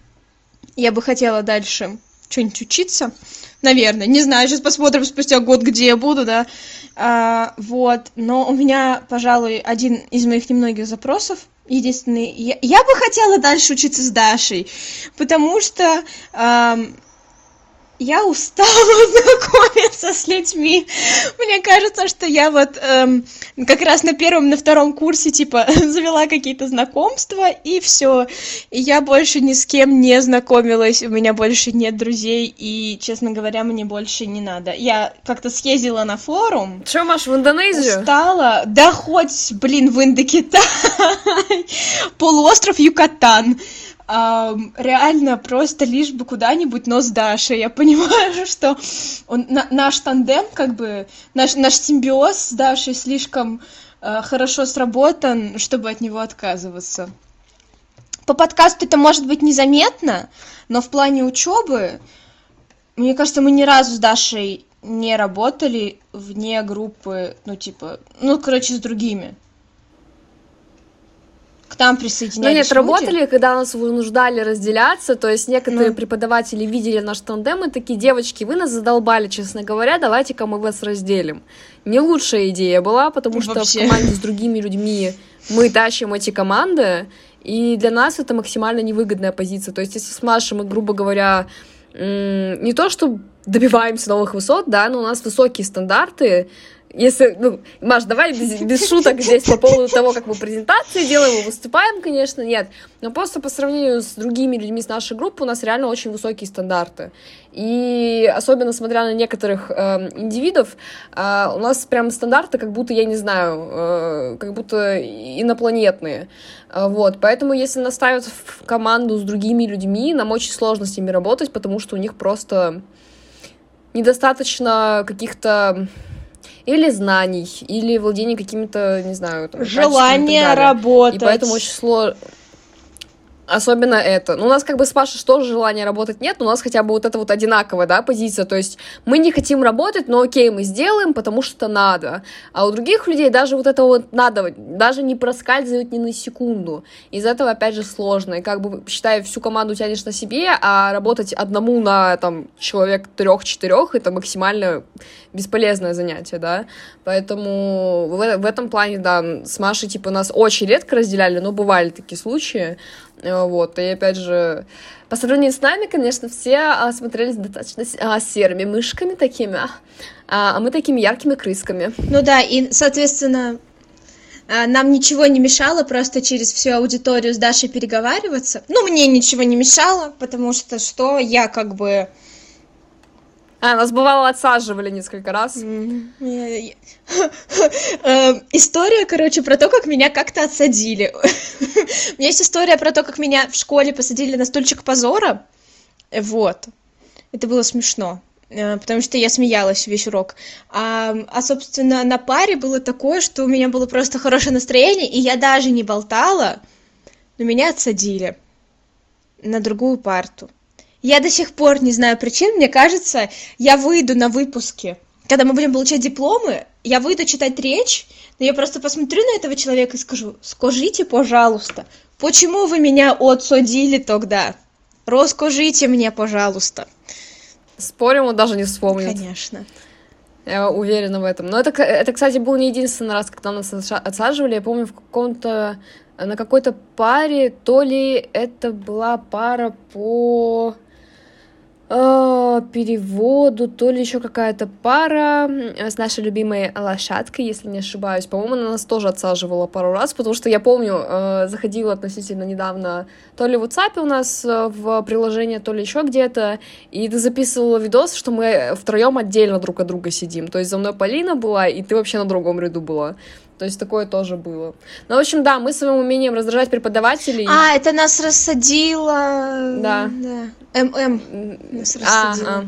я бы хотела дальше что-нибудь учиться. Наверное, не знаю, сейчас посмотрим спустя год, где я буду, да. А, вот, но у меня, пожалуй, один из моих немногих запросов. Единственный, я, я бы хотела дальше учиться с Дашей, потому что эм, я устала знакомиться с людьми. Мне кажется, что я вот эм, как раз на первом, на втором курсе, типа, завела какие-то знакомства, и все. И я больше ни с кем не знакомилась, у меня больше нет друзей, и, честно говоря, мне больше не надо. Я как-то съездила на форум. Чё, Маш, в Индонезию? Устала. Да хоть, блин, в Индокитай. Полуостров Юкатан. Um, реально просто лишь бы куда-нибудь, но с Дашей. Я понимаю, что он, на, наш тандем, как бы, наш, наш симбиоз с Дашей слишком uh, хорошо сработан, чтобы от него отказываться. По подкасту это может быть незаметно, но в плане учебы, мне кажется, мы ни разу с Дашей не работали вне группы, ну, типа, ну, короче, с другими. К нам присоединялись. Ну нет, люди. Работали, когда нас вынуждали разделяться, то есть некоторые ну. преподаватели видели наш тандем и такие, девочки, вы нас задолбали, честно говоря, давайте-ка мы вас разделим. Не лучшая идея была, потому что вообще в команде с другими людьми мы тащим эти команды, и для нас это максимально невыгодная позиция. То есть если с Машей мы, грубо говоря, не то что добиваемся новых высот, да, но у нас высокие стандарты. Если, ну, Маш, давай без, без шуток здесь по поводу того, как мы презентации делаем и выступаем, конечно, нет. Но просто по сравнению с другими людьми с нашей группы у нас реально очень высокие стандарты. И особенно смотря на некоторых э, индивидов, э, у нас прям стандарты как будто, я не знаю, э, как будто инопланетные. Э, вот, поэтому если нас ставят в команду с другими людьми, нам очень сложно с ними работать, потому что у них просто недостаточно каких-то... Или знаний, или владение какими-то, не знаю... Там, желание и работать. И поэтому очень сложно... Особенно это. Ну, у нас как бы с Пашей тоже желания работать нет, но у нас хотя бы вот эта вот одинаковая, да, позиция. То есть мы не хотим работать, но окей, мы сделаем, потому что надо. А у других людей даже вот этого вот надо, даже не проскальзывает ни на секунду. Из-за этого, опять же, сложно. И как бы, считай, всю команду тянешь на себе, а работать одному на, там, человек трех-четырех, это максимально бесполезное занятие, да. Поэтому в, в этом плане, да, с Машей, типа, нас очень редко разделяли, но бывали такие случаи. Вот, и опять же, по сравнению с нами, конечно, все а, смотрелись достаточно а, серыми мышками такими, а, а мы такими яркими крысками. Ну да, и, соответственно, нам ничего не мешало просто через всю аудиторию с Дашей переговариваться. Ну, мне ничего не мешало, потому что что, я как бы... А, нас, бывало, отсаживали несколько раз. История, короче, про то, как меня как-то отсадили. У меня есть история про то, как меня в школе посадили на стульчик позора. Вот. Это было смешно, потому что я смеялась весь урок. А, а, собственно, на паре было такое, что у меня было просто хорошее настроение, и я даже не болтала, но меня отсадили на другую парту. Я до сих пор не знаю причин, мне кажется, я выйду на выпуске. Когда мы будем получать дипломы, я выйду читать речь, но я просто посмотрю на этого человека и скажу: «Скажите, пожалуйста, почему вы меня отсудили тогда? Расскажите мне, пожалуйста». Спорим, он даже не вспомнит. Конечно. Я уверена в этом. Но это, это, кстати, был не единственный раз, когда нас отсаживали. Я помню, в каком-то, на какой-то паре, то ли это была пара по... переводу, то ли еще какая-то пара с нашей любимой лошадкой, если не ошибаюсь. По-моему, она нас тоже отсаживала пару раз, потому что я помню, заходила относительно недавно то ли в WhatsApp у нас в приложение, то ли еще где-то, и ты записывала видос, что мы втроем отдельно друг от друга сидим. То есть за мной Полина была, и ты вообще на другом ряду была. То есть такое тоже было. Ну, в общем, да, мы своим умением раздражать преподавателей... А, это нас рассадило... Да. да. ММ нас рассадило. А, а.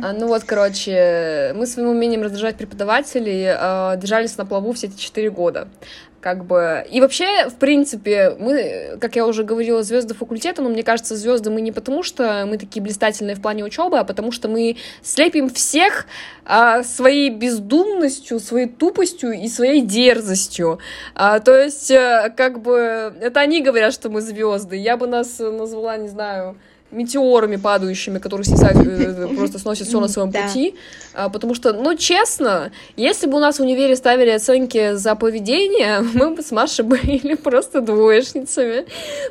А, ну вот, короче, мы своим умением раздражать преподавателей а, держались на плаву все эти четыре года. Как бы... И вообще, в принципе, мы, как я уже говорила, звезды факультета, но мне кажется, звезды мы не потому, что мы такие блистательные в плане учебы, а потому что мы слепим всех а, своей бездумностью, своей тупостью и своей дерзостью. А, то есть, а, как бы, это они говорят, что мы звезды. Я бы нас назвала, не знаю, метеорами падающими, которые снесают, просто сносят все на своем пути, да. Потому что, ну, честно, если бы у нас в универе ставили оценки за поведение, мы бы с Машей были просто двоечницами,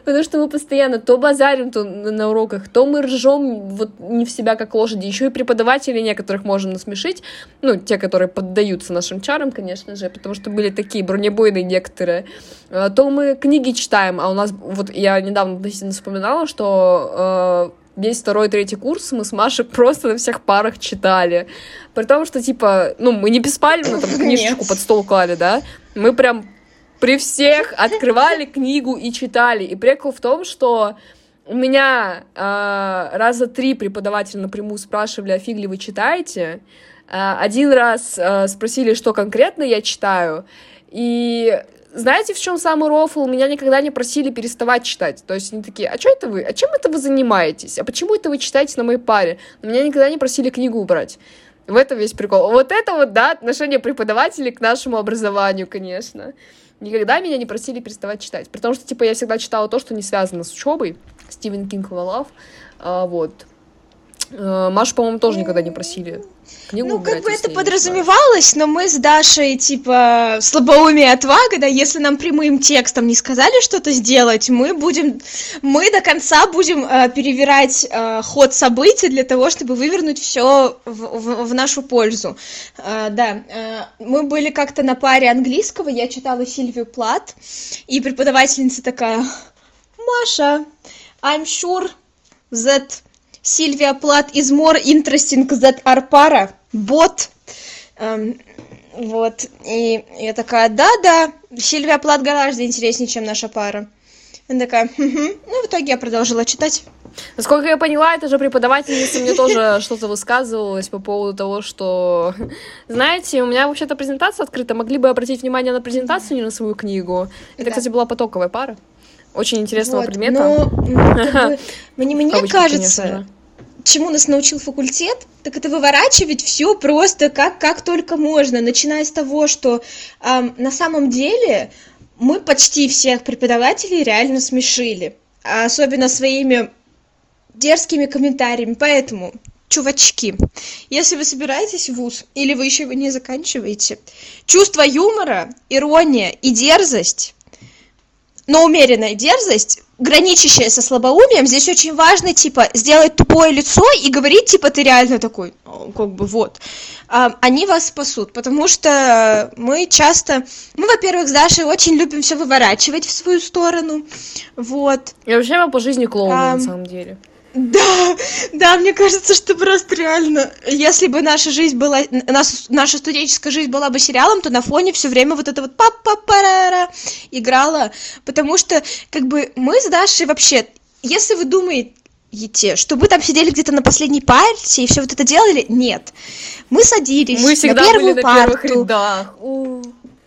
потому что мы постоянно то базарим то на уроках, то мы ржем вот не в себя как лошади, еще и преподавателей некоторых можем насмешить, ну, те, которые поддаются нашим чарам, конечно же, потому что были такие бронебойные некоторые, то мы книги читаем, а у нас, вот я недавно относительно вспоминала, что весь второй, третий курс мы с Машей просто на всех парах читали. При том, что, типа, ну, мы не беспалевно там книжечку Нет. под стол клали, да? Мы прям при всех открывали книгу и читали. И прикол в том, что у меня э, раза три преподавателя напрямую спрашивали, а фиг ли вы читаете? Э, один раз э, спросили, что конкретно я читаю. И... Знаете, в чем самый рофл? Меня никогда не просили переставать читать. То есть они такие: а что это вы? А чем это вы занимаетесь? А почему это вы читаете на моей паре? Но меня никогда не просили книгу убрать. В этом весь прикол. Вот это вот, да, отношение преподавателей к нашему образованию, конечно. Никогда меня не просили переставать читать. Потому что, типа, я всегда читала то, что не связано с учебой. Стивен Кинг, I love. А, вот. Машу, по-моему, тоже никогда не просили книгу Ну, убирать, как бы это подразумевалось, но мы с Дашей, типа, слабоумие и отвага, да, если нам прямым текстом не сказали что-то сделать, мы будем, мы до конца будем э, перевирать э, ход событий для того, чтобы вывернуть все в, в, в нашу пользу. Э, да, э, мы были как-то на паре английского, я читала Сильвию Плат, и преподавательница такая: Маша, I'm sure that... Сильвия Плат is more interesting than Арпара, бот. Эм, вот, и я такая: да-да, Сильвия Плат гораздо интереснее, чем наша пара. Она такая: угу. Ну, в итоге я продолжила читать. Насколько я поняла, эта же преподавательница мне тоже что-то высказывалась по поводу того, что, знаете, у меня вообще-то презентация открыта, могли бы обратить внимание на презентацию, не на свою книгу. Это, да. Кстати, была потоковая пара. Очень интересного вот, предмета. Но, как бы, мне мне Кавычки, кажется... Конечно, да. Чему нас научил факультет, так это выворачивать все просто как, как только можно, начиная с того, что эм, на самом деле мы почти всех преподавателей реально смешили, особенно своими дерзкими комментариями, поэтому, чувачки, если вы собираетесь в вуз или вы еще его не заканчиваете, чувство юмора, ирония и дерзость, но умеренная дерзость, граничащая со слабоумием, здесь очень важно, типа, сделать тупое лицо и говорить, типа, ты реально такой, как бы, вот. Они вас спасут, потому что мы часто... Мы, во-первых, с Дашей очень любим все выворачивать в свою сторону, вот. Я вообще по жизни клоуна, а, на самом деле. Да, да, мне кажется, что просто реально, если бы наша жизнь была, нас, наша студенческая жизнь была бы сериалом, то на фоне все время вот это вот па-па-парара играла, потому что, как бы, мы с Дашей вообще, если вы думаете, что мы там сидели где-то на последней партии и все вот это делали, нет, мы садились мы на первую были парту, на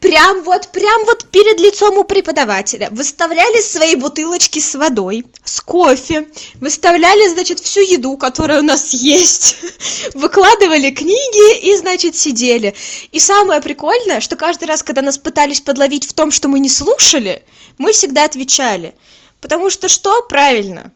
прям вот, прям вот перед лицом у преподавателя выставляли свои бутылочки с водой, с кофе, выставляли, значит, всю еду, которая у нас есть, выкладывали книги и, значит, сидели. И самое прикольное, что каждый раз, когда нас пытались подловить в том, что мы не слушали, мы всегда отвечали. Потому что что? Правильно.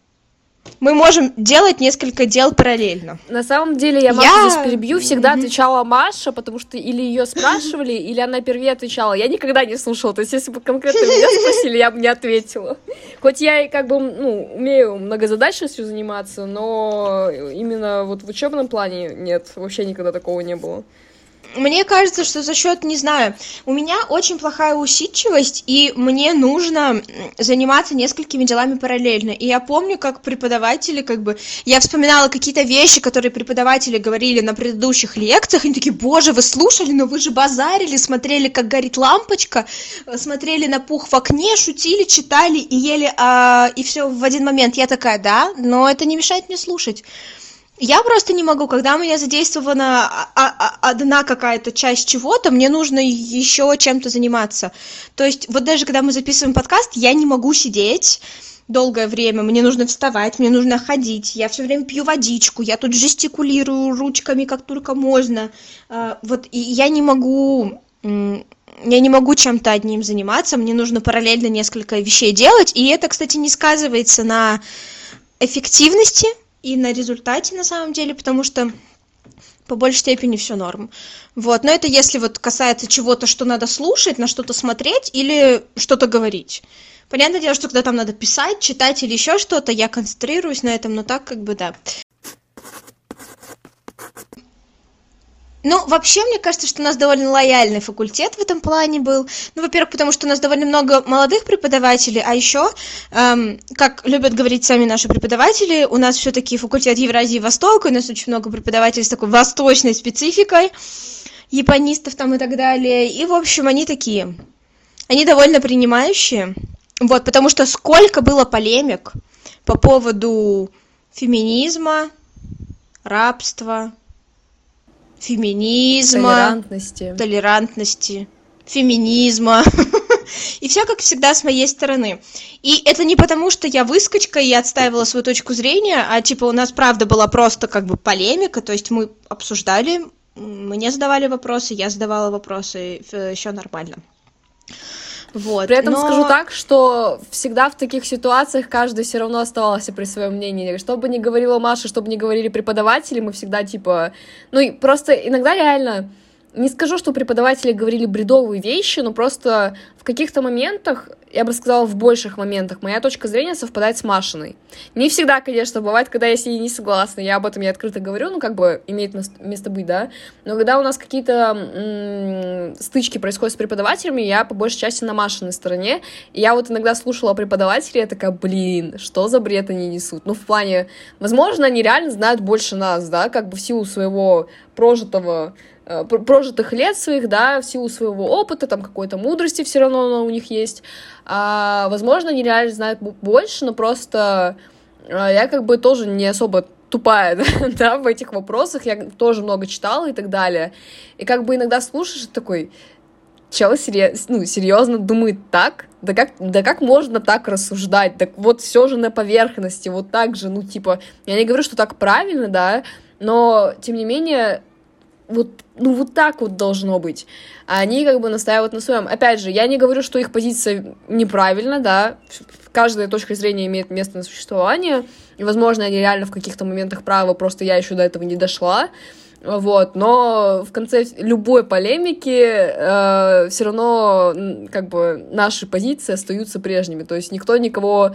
Мы можем делать несколько дел параллельно. На самом деле, я Машу я... здесь перебью, всегда mm-hmm. отвечала Маша, потому что или ее спрашивали, или она первее отвечала. Я никогда не слушала, то есть если бы конкретно меня спросили, я бы не ответила. Хоть я и как бы, ну, умею многозадачностью заниматься, но именно вот в учебном плане нет, вообще никогда такого не было. Мне кажется, что за счет, не знаю, у меня очень плохая усидчивость, и мне нужно заниматься несколькими делами параллельно. И я помню, как преподаватели, как бы, я вспоминала какие-то вещи, которые преподаватели говорили на предыдущих лекциях, и они такие: боже, вы слушали, но вы же базарили, смотрели, как горит лампочка, смотрели на пух в окне, шутили, читали и ели, а, и все в один момент. Я такая: да, но это не мешает мне слушать. Я просто не могу, когда у меня задействована одна какая-то часть чего-то, мне нужно еще чем-то заниматься. То есть вот даже когда мы записываем подкаст, я не могу сидеть долгое время, мне нужно вставать, мне нужно ходить, я все время пью водичку, я тут жестикулирую ручками как только можно. Вот и я не могу... Я не могу чем-то одним заниматься, мне нужно параллельно несколько вещей делать, и это, кстати, не сказывается на эффективности, и на результате, на самом деле, потому что по большей степени все норм. Вот. Но это если вот касается чего-то, что надо слушать, на что-то смотреть или что-то говорить. Понятное дело, что когда там надо писать, читать или еще что-то, я концентрируюсь на этом, но так как бы да. Ну, вообще, мне кажется, что у нас довольно лояльный факультет в этом плане был. Ну, во-первых, потому что у нас довольно много молодых преподавателей, а еще, эм, как любят говорить сами наши преподаватели, у нас все-таки факультет Евразии и Востока, у нас очень много преподавателей с такой восточной спецификой, японистов там и так далее. И, в общем, они такие, они довольно принимающие. Вот, потому что сколько было полемик по поводу феминизма, рабства... феминизма, толерантности, толерантности феминизма. И все, как всегда, с моей стороны. И это не потому, что я выскочка и отстаивала свою точку зрения, а типа у нас, правда, была просто как бы полемика, то есть мы обсуждали, мне задавали вопросы, я задавала вопросы, все нормально. Вот. При этом но... скажу так, что всегда в таких ситуациях каждый все равно оставался при своем мнении. Что бы ни говорила Маша, что бы ни говорили преподаватели, мы всегда типа... Ну и просто иногда реально... Не скажу, что преподаватели говорили бредовые вещи, но просто в каких-то моментах, я бы сказала, в больших моментах, моя точка зрения совпадает с Машиной. Не всегда, конечно, бывает, когда я с ней не согласна, я об этом я открыто говорю, ну, как бы имеет место быть, да, но когда у нас какие-то м-м, стычки происходят с преподавателями, я по большей части на Машиной стороне, и я вот иногда слушала преподавателей, я такая, блин, что за бред они несут, ну, в плане, возможно, они реально знают больше нас, да, как бы в силу своего прожитого... прожитых лет своих, да, в силу своего опыта, там какой-то мудрости все равно у них есть. А, возможно, они реально знают больше, но просто я как бы тоже не особо тупая, да, в этих вопросах, я тоже много читала и так далее. И как бы иногда слушаешь такой, чел серьез, ну, серьезно думает так, да как, да как можно так рассуждать, так вот все же на поверхности, вот так же, ну типа, я не говорю, что так правильно, да, но тем не менее... Вот, ну, вот так вот должно быть. А они как бы настаивают на своем. Опять же, я не говорю, что их позиция неправильна, да. Каждая точка зрения имеет место на существование. И, возможно, они реально в каких-то моментах правы, просто я еще до этого не дошла. Вот, но в конце любой полемики э, все равно, как бы, наши позиции остаются прежними. То есть никто никого...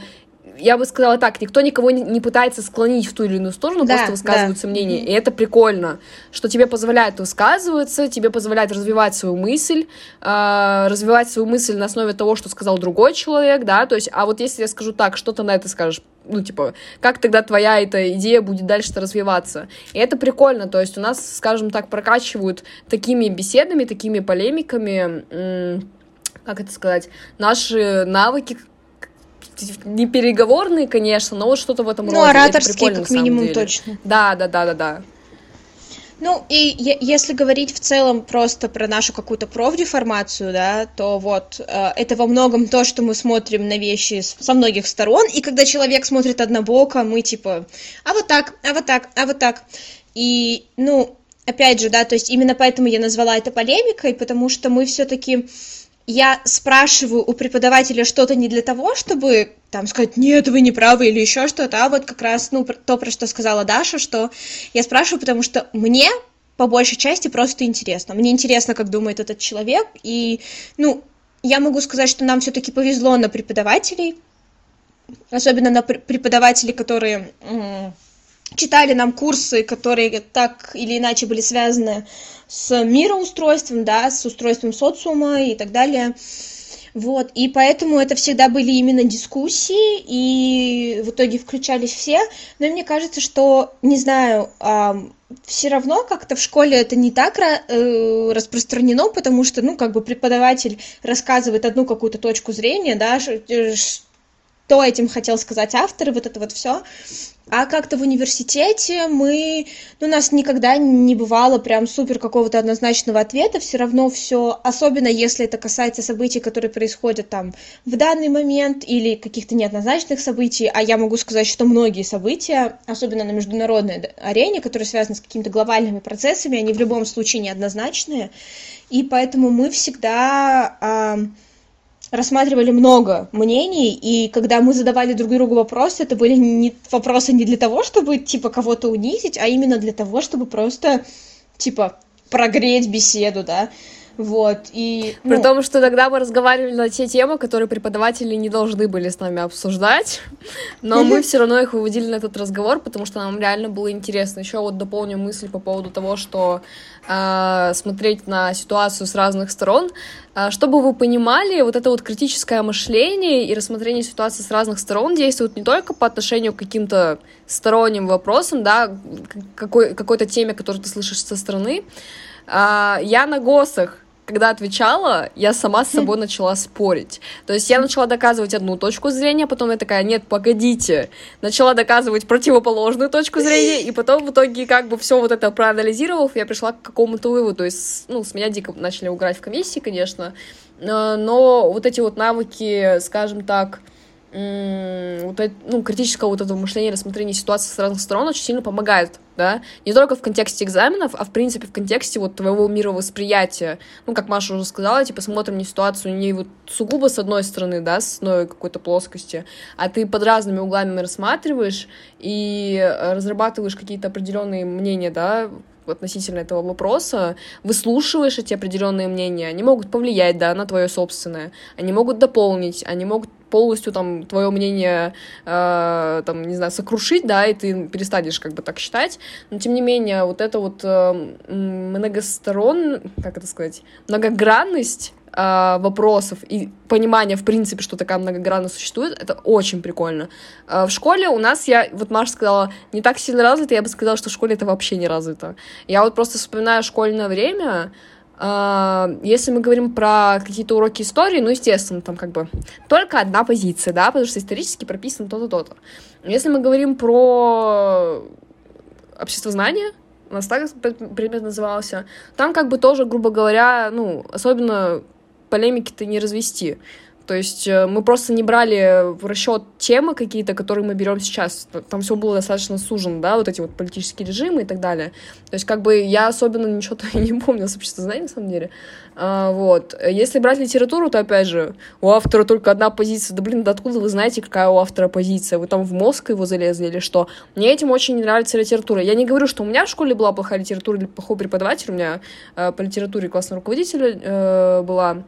Я бы сказала так, никто никого не пытается склонить в ту или иную сторону, да, просто высказываются да. мнения, и это прикольно, что тебе позволяет высказываться, тебе позволяет развивать свою мысль, э, развивать свою мысль на основе того, что сказал другой человек, да, то есть, а вот если я скажу так, что ты на это скажешь, ну, типа, как тогда твоя эта идея будет дальше-то развиваться, и это прикольно, то есть у нас, скажем так, прокачивают такими беседами, такими полемиками, м- как это сказать, наши навыки, не переговорные, конечно, но вот что-то в этом ну, роде. Ну, ораторские, как минимум, деле. Точно. Да, да, да, да, да. Ну, и е- если говорить в целом просто про нашу какую-то профдеформацию, да, то вот э, это во многом то, что мы смотрим на вещи с- со многих сторон, и когда человек смотрит однобоко, мы типа, а вот так, а вот так, а вот так. И, ну, опять же, да, то есть именно поэтому я назвала это полемикой, потому что мы все-таки... Я спрашиваю у преподавателя что-то не для того, чтобы там сказать, нет, вы не правы или еще что-то, а вот как раз ну, то, про что сказала Даша, что я спрашиваю, потому что мне по большей части просто интересно. Мне интересно, как думает этот человек, и ну, я могу сказать, что нам все-таки повезло на преподавателей, особенно на преподавателей, которые м- читали нам курсы, которые так или иначе были связаны с мироустройством, да, с устройством социума и так далее. Вот, и поэтому это всегда были именно дискуссии, и в итоге включались все. Но мне кажется, что, не знаю, все равно как-то в школе это не так распространено, потому что, ну, как бы преподаватель рассказывает одну какую-то точку зрения, да, что этим хотел сказать автор, вот это вот все. А как-то в университете мы, ну, у нас никогда не бывало прям супер какого-то однозначного ответа, все равно все, особенно если это касается событий, которые происходят там в данный момент или каких-то неоднозначных событий, а я могу сказать, что многие события, особенно на международной арене, которые связаны с какими-то глобальными процессами, они в любом случае неоднозначные, и поэтому мы всегда... Э, рассматривали много мнений, и когда мы задавали друг другу вопросы, это были не, вопросы не для того, чтобы, типа, кого-то унизить, а именно для того, чтобы просто, типа, прогреть беседу, да, вот, и... Ну... При том, что тогда мы разговаривали на те темы, которые преподаватели не должны были с нами обсуждать, но мы все равно их выводили на этот разговор, потому что нам реально было интересно. Еще вот дополню мысль по поводу того, что э, смотреть на ситуацию с разных сторон. Чтобы вы понимали, вот это вот критическое мышление и рассмотрение ситуации с разных сторон действует не только по отношению к каким-то сторонним вопросам, да, какой, какой-то теме, которую ты слышишь со стороны. Я на ГОСах, когда отвечала, я сама с собой начала спорить. То есть я начала доказывать одну точку зрения, потом я такая, нет, погодите. Начала доказывать противоположную точку зрения, и потом в итоге как бы все вот это проанализировав, я пришла к какому-то выводу. То есть, ну, с меня дико начали угорать в комиссии, конечно, но вот эти вот навыки, скажем так, вот это, ну, критического вот этого мышления, рассмотрения ситуации с разных сторон очень сильно помогает да, не только в контексте экзаменов, а в принципе в контексте вот твоего мировосприятия. Ну, как Маша уже сказала, типа смотрим не ситуацию не вот сугубо с одной стороны, да, с одной какой-то плоскости, а ты под разными углами рассматриваешь и разрабатываешь какие-то определенные мнения, да, относительно этого вопроса, выслушиваешь эти определенные мнения, они могут повлиять, да, на твое собственное, они могут дополнить, они могут полностью там твое мнение, э, там, не знаю, сокрушить, да, и ты перестанешь как бы так считать, но тем не менее вот эта вот э, многосторон, как это сказать, многогранность э, вопросов и понимание, в принципе, что такая многогранность существует, это очень прикольно. Э, в школе у нас, я, вот Маша сказала, не так сильно развито, я бы сказала, что в школе это вообще не развито. Я вот просто вспоминаю школьное время. Если мы говорим про какие-то уроки истории, ну, естественно, там как бы только одна позиция, да, потому что исторически прописано то-то, то-то. Если мы говорим про обществознание, у нас так предмет назывался, там как бы тоже, грубо говоря, ну, особенно полемики-то не развести. То есть мы просто не брали в расчет темы какие-то, которые мы берем сейчас. Там все было достаточно сужено, да, вот эти вот политические режимы и так далее. То есть как бы я особенно ничего-то и не помню с обществознания, на самом деле. А, вот. Если брать литературу, то, опять же, у автора только одна позиция. Да, блин, да откуда вы знаете, какая у автора позиция? Вы там в мозг его залезли или что? Мне этим очень не нравится литература. Я не говорю, что у меня в школе была плохая литература или плохой преподаватель. У меня э, по литературе классный руководитель э, была.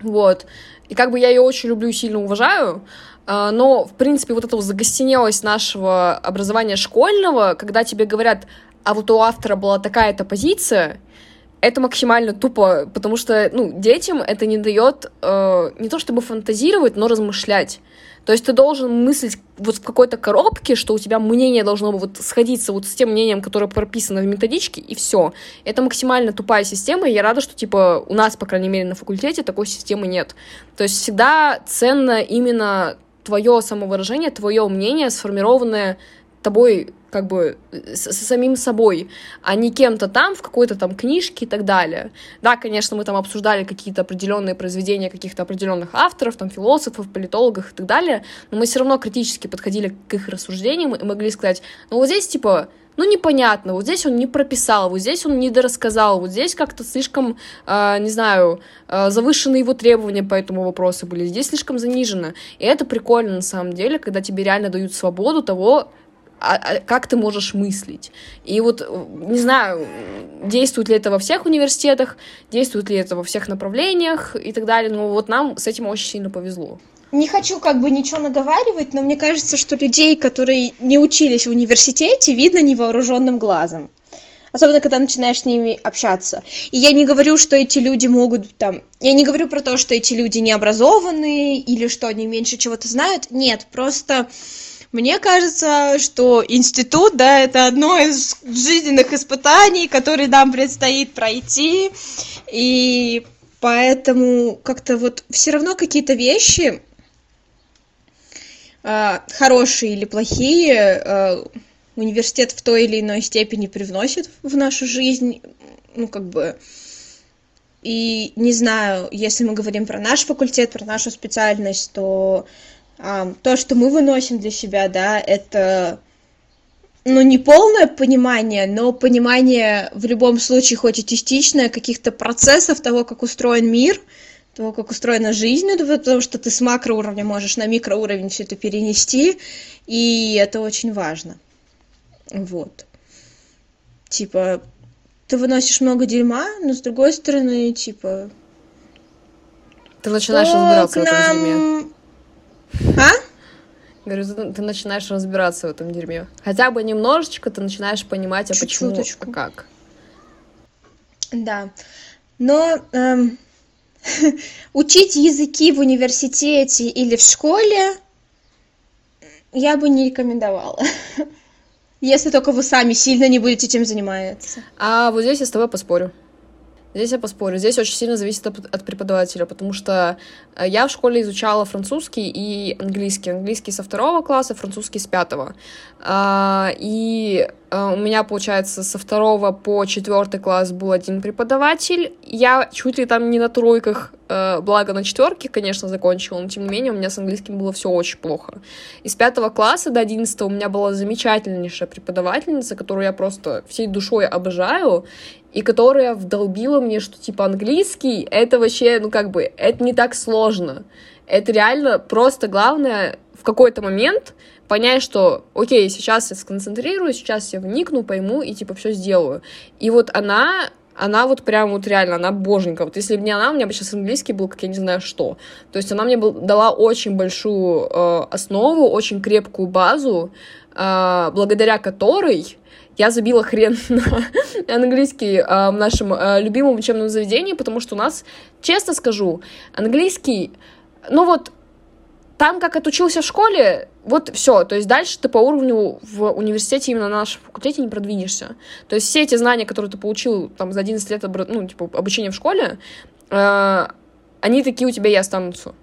Вот. И как бы я ее очень люблю и сильно уважаю, но, в принципе, вот эта вот загостенелость нашего образования школьного, когда тебе говорят, а вот у автора была такая-то позиция, это максимально тупо, потому что, ну, детям это не дает э, не то чтобы фантазировать, но размышлять. То есть ты должен мыслить вот в какой-то коробке, что у тебя мнение должно вот сходиться вот с тем мнением, которое прописано в методичке, и все. Это максимально тупая система, и я рада, что, типа, у нас, по крайней мере, на факультете такой системы нет. То есть всегда ценно именно твое самовыражение, твое мнение, сформированное тобой, как бы, с, с самим собой, а не кем-то там, в какой-то там книжке и так далее. Да, конечно, мы там обсуждали какие-то определенные произведения каких-то определенных авторов, там, философов, политологов и так далее, но мы все равно критически подходили к их рассуждениям и могли сказать, ну, вот здесь, типа, ну, непонятно, вот здесь он не прописал, вот здесь он недорассказал, вот здесь как-то слишком, э, не знаю, э, завышены его требования по этому вопросу были, здесь слишком занижено. И это прикольно, на самом деле, когда тебе реально дают свободу того, А, а как ты можешь мыслить? И вот, не знаю, действует ли это во всех университетах, действует ли это во всех направлениях и так далее, но вот нам с этим очень сильно повезло. Не хочу как бы ничего наговаривать, но мне кажется, что людей, которые не учились в университете, видно невооруженным глазом. Особенно, когда начинаешь с ними общаться. И я не говорю, что эти люди могут там... Я не говорю про то, что эти люди не образованные или что они меньше чего-то знают. Нет, просто... Мне кажется, что институт, да, это одно из жизненных испытаний, которые нам предстоит пройти, и поэтому как-то вот все равно какие-то вещи, э, хорошие или плохие, э, университет в той или иной степени привносит в нашу жизнь, ну, как бы, и не знаю, если мы говорим про наш факультет, про нашу специальность, то... То, что мы выносим для себя, да, это, ну, не полное понимание, но понимание в любом случае, хоть и частичное, каких-то процессов того, как устроен мир, того, как устроена жизнь, потому что ты с макроуровня можешь на микроуровень все это перенести, и это очень важно. Вот. Типа, ты выносишь много дерьма, но с другой стороны, типа... Ты начинаешь разбираться в этом дерьме. А? Говорю, ты, ты начинаешь разбираться в этом дерьме. Хотя бы немножечко ты начинаешь понимать, а Чуть-чуть почему, точку. А как. Да. Но эм, учить языки в университете или в школе я бы не рекомендовала. Если только вы сами сильно не будете этим заниматься. А вот здесь я с тобой поспорю. Здесь я поспорю. Здесь очень сильно зависит от преподавателя, потому что я в школе изучала французский и английский. Английский со второго класса, французский с пятого. И у меня, получается, со второго по четвертый класс был один преподаватель. Я чуть ли там не на тройках, благо на четверке, конечно, закончила, но тем не менее у меня с английским было все очень плохо. Из пятого класса до одиннадцатого у меня была замечательнейшая преподавательница, которую я просто всей душой обожаю, и которая вдолбила мне, что типа английский, это вообще, ну как бы, это не так сложно. Это реально просто главное в какой-то момент понять, что окей, сейчас я сконцентрируюсь, сейчас я вникну, пойму и типа все сделаю. И вот она, она вот прям вот реально, она боженька. Вот если бы не она, у меня бы сейчас английский был, как я не знаю что. То есть она мне был, дала очень большую э, основу, очень крепкую базу, э, благодаря которой я забила хрен на английский э, в нашем э, любимом учебном заведении, потому что у нас, честно скажу, английский... Ну вот, там, как отучился в школе, вот все. То есть дальше ты по уровню в университете, именно на нашем факультете, не продвинешься. То есть все эти знания, которые ты получил там за одиннадцать лет обра- ну, типа, обучения в школе, э- они такие у тебя и останутся.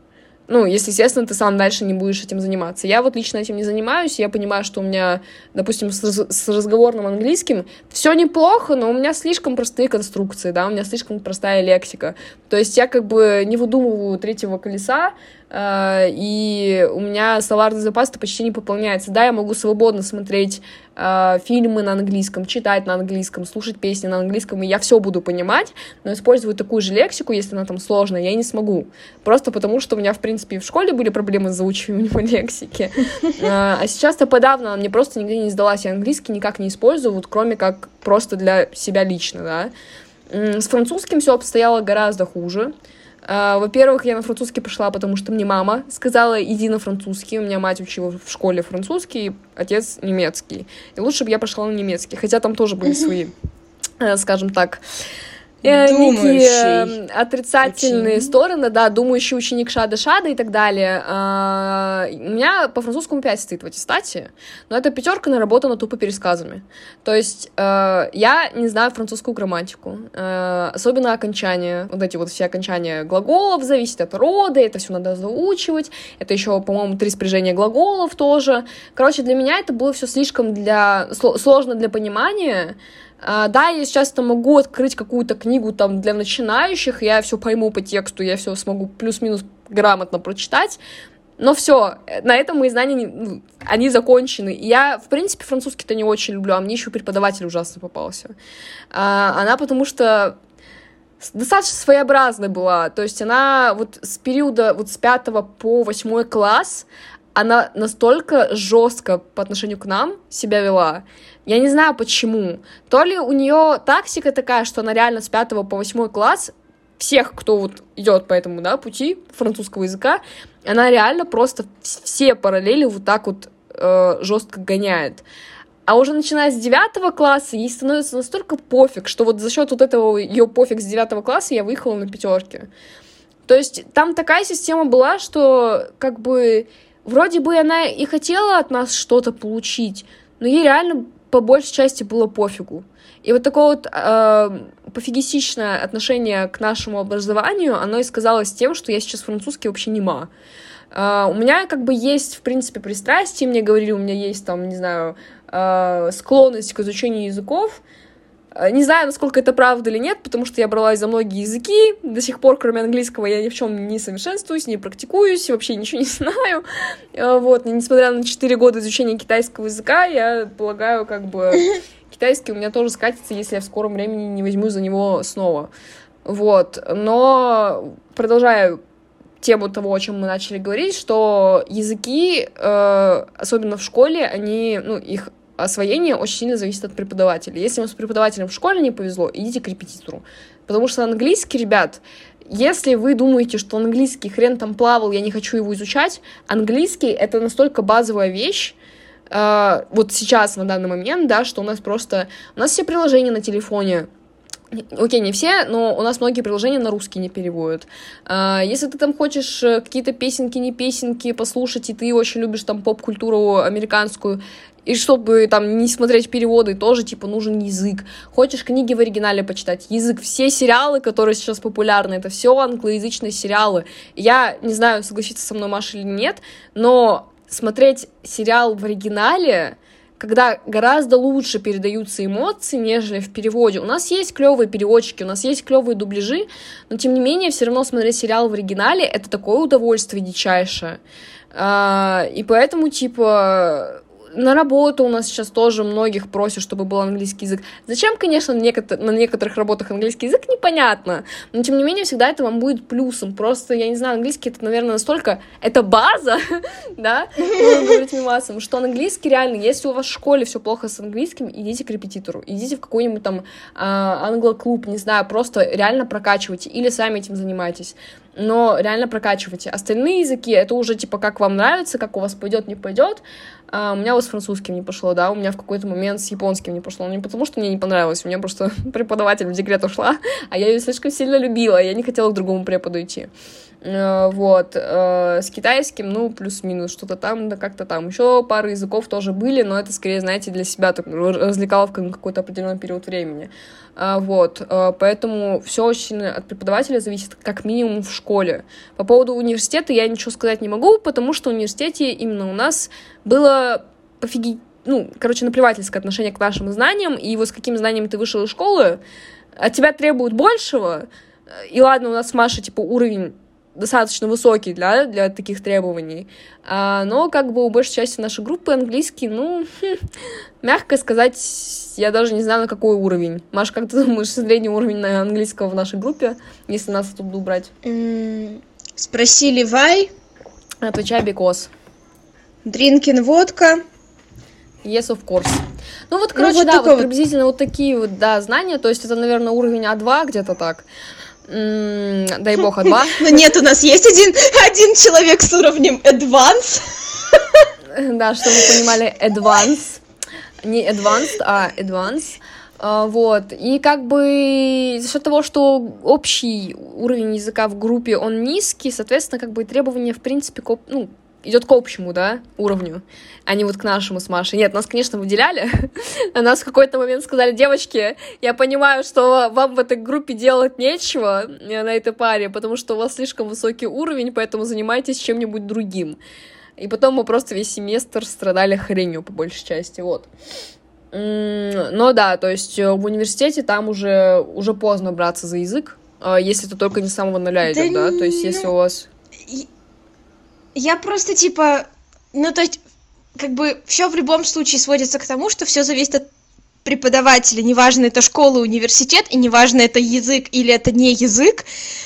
Ну, если, естественно, ты сам дальше не будешь этим заниматься. Я вот лично этим не занимаюсь, я понимаю, что у меня, допустим, с, раз- с разговорным английским все неплохо, но у меня слишком простые конструкции, да, у меня слишком простая лексика. То есть я как бы не выдумываю третьего колеса, э- и у меня словарный запас-то почти не пополняется. Да, я могу свободно смотреть э- фильмы на английском, читать на английском, слушать песни на английском, и я все буду понимать, но использовать такую же лексику, если она там сложная, я не смогу. Просто потому, что у меня, в принципе, В принципе, в школе были проблемы с заучиванием лексики, а сейчас-то подавно мне просто нигде не сдалась, я английский никак не использую, вот кроме как просто для себя лично, да. С французским все обстояло гораздо хуже. Во-первых, я на французский пошла, потому что мне мама сказала, иди на французский, у меня мать учила в школе французский, отец немецкий, и лучше бы я пошла на немецкий, хотя там тоже были свои, скажем так... Некие отрицательные ученик. стороны, да, думающий ученик шада-шада и так далее. А, у меня по французскому пять стоит в аттестате, но эта пятерка наработана тупо пересказами. То есть а, я не знаю французскую грамматику, а, особенно окончания, вот эти вот все окончания глаголов, зависит от рода, это все надо заучивать, это еще, по-моему, три спряжения глаголов тоже. Короче, для меня это было все слишком для... сложно для понимания. Uh, да, я сейчас там могу открыть какую-то книгу там для начинающих, я все пойму по тексту, я все смогу плюс-минус грамотно прочитать, но все, на этом мои знания, не, они закончены. Я, в принципе, французский-то не очень люблю, а мне еще преподаватель ужасно попался. Uh, она потому что достаточно своеобразная была, то есть она вот с периода вот с пятого по восьмой класс... Она настолько жестко по отношению к нам себя вела. Я не знаю, почему. То ли у нее тактика такая, что она реально с пятого по восьмой класс всех, кто вот идет по этому, да, пути французского языка, она реально просто все параллели вот так вот э, жестко гоняет. А уже начиная с девятого класса ей становится настолько пофиг, что вот за счет вот этого ее пофиг с девятого класса я выехала на пятерке. То есть там такая система была, что как бы... Вроде бы она и хотела от нас что-то получить, но ей реально по большей части было пофигу. И вот такое вот э, пофигистичное отношение к нашему образованию, оно и сказалось тем, что я сейчас французский вообще нема. Э, у меня как бы есть, в принципе, пристрастие, мне говорили, у меня есть там, не знаю, э, склонность к изучению языков. Не знаю, насколько это правда или нет, потому что я бралась за многие языки, до сих пор, кроме английского, я ни в чем не совершенствуюсь, не практикуюсь, вообще ничего не знаю, вот, несмотря на четыре года изучения китайского языка, я полагаю, как бы, китайский у меня тоже скатится, если я в скором времени не возьму за него снова, вот, но продолжаю тему того, о чем мы начали говорить, что языки, э, особенно в школе, они, ну, их освоение очень сильно зависит от преподавателя. Если вам с преподавателем в школе не повезло, идите к репетитору. Потому что английский, ребят, если вы думаете, что английский хрен там плавал, я не хочу его изучать, английский — это настолько базовая вещь, э, вот сейчас, на данный момент, да, что у нас просто... У нас все приложения на телефоне... Окей, не все, но у нас многие приложения на русский не переводят. Если ты там хочешь какие-то песенки, не песенки послушать, и ты очень любишь там поп-культуру американскую, и чтобы там не смотреть переводы, тоже типа нужен язык. Хочешь книги в оригинале почитать, язык. Все сериалы, которые сейчас популярны, это все англоязычные сериалы. Я не знаю, согласится со мной Маша или нет, но смотреть сериал в оригинале... когда гораздо лучше передаются эмоции, нежели в переводе. У нас есть клевые переводчики, у нас есть клевые дубляжи, но тем не менее все равно смотреть сериал в оригинале — это такое удовольствие дичайшее. И поэтому, типа, на работу у нас сейчас тоже многих просят, чтобы был английский язык. Зачем, конечно, на некоторых работах английский язык, непонятно, но тем не менее всегда это вам будет плюсом. Просто, я не знаю, английский — это, наверное, настолько... Это база, да, можно говорить мимасом, что английский реально... Если у вас в школе все плохо с английским, идите к репетитору, идите в какой-нибудь там англо-клуб, не знаю, просто реально прокачивайте или сами этим занимайтесь. Но реально прокачивайте. Остальные языки — это уже, типа, как вам нравится, как у вас пойдет, не пойдет. А, у меня вот с французским не пошло, да, у меня в какой-то момент с японским не пошло. Но не потому, что мне не понравилось, у меня просто преподаватель в декрет ушла, а я ее слишком сильно любила, я не хотела к другому преподу идти. Вот, с китайским, ну, плюс-минус, что-то там, да как-то там. Еще пара языков тоже были, но это скорее, знаете, для себя, так, развлекаловка на какой-то определенный период времени. Вот, поэтому все очень от преподавателя зависит, как минимум в школе. По поводу университета я ничего сказать не могу, потому что в университете именно у нас было пофиги... ну, короче, наплевательское отношение к нашим знаниям, и вот с каким знанием ты вышел из школы, от тебя требуют большего, и ладно, у нас с Машей, типа, уровень достаточно высокий для, для таких требований, а, но как бы у большей части нашей группы английский, ну, хм, мягко сказать, я даже не знаю, на какой уровень. Маша, как ты думаешь, средний уровень английского в нашей группе, если нас тут убрать? Mm, спросили why? Отвечай because. Drinking водка. Yes, of course. Ну вот, короче, ну, вот да, вот приблизительно вот такие вот, да, знания, то есть это, наверное, уровень а два где-то так. Mm, дай бог, а два. Ну нет, у нас есть один, один человек с уровнем advanced. Да, чтобы вы понимали, advanced. Не advanced, а advanced. Uh, вот. И как бы за счет того, что общий уровень языка в группе, он низкий, соответственно, как бы требования, в принципе, коп... ну, идет к общему, да, уровню, а не вот к нашему с Машей. Нет, нас, конечно, выделяли, нас в какой-то момент сказали: девочки, я понимаю, что вам в этой группе делать нечего на этой паре, потому что у вас слишком высокий уровень, поэтому занимайтесь чем-нибудь другим. И потом мы просто весь семестр страдали хренью, по большей части, вот. Но да, то есть в университете там уже, уже поздно браться за язык, если это только не с самого нуля идет, да, то есть если у вас... Я просто, типа, ну, то есть, как бы, все в любом случае сводится к тому, что все зависит от преподавателя, неважно, это школа, университет, и неважно, это язык или это не язык.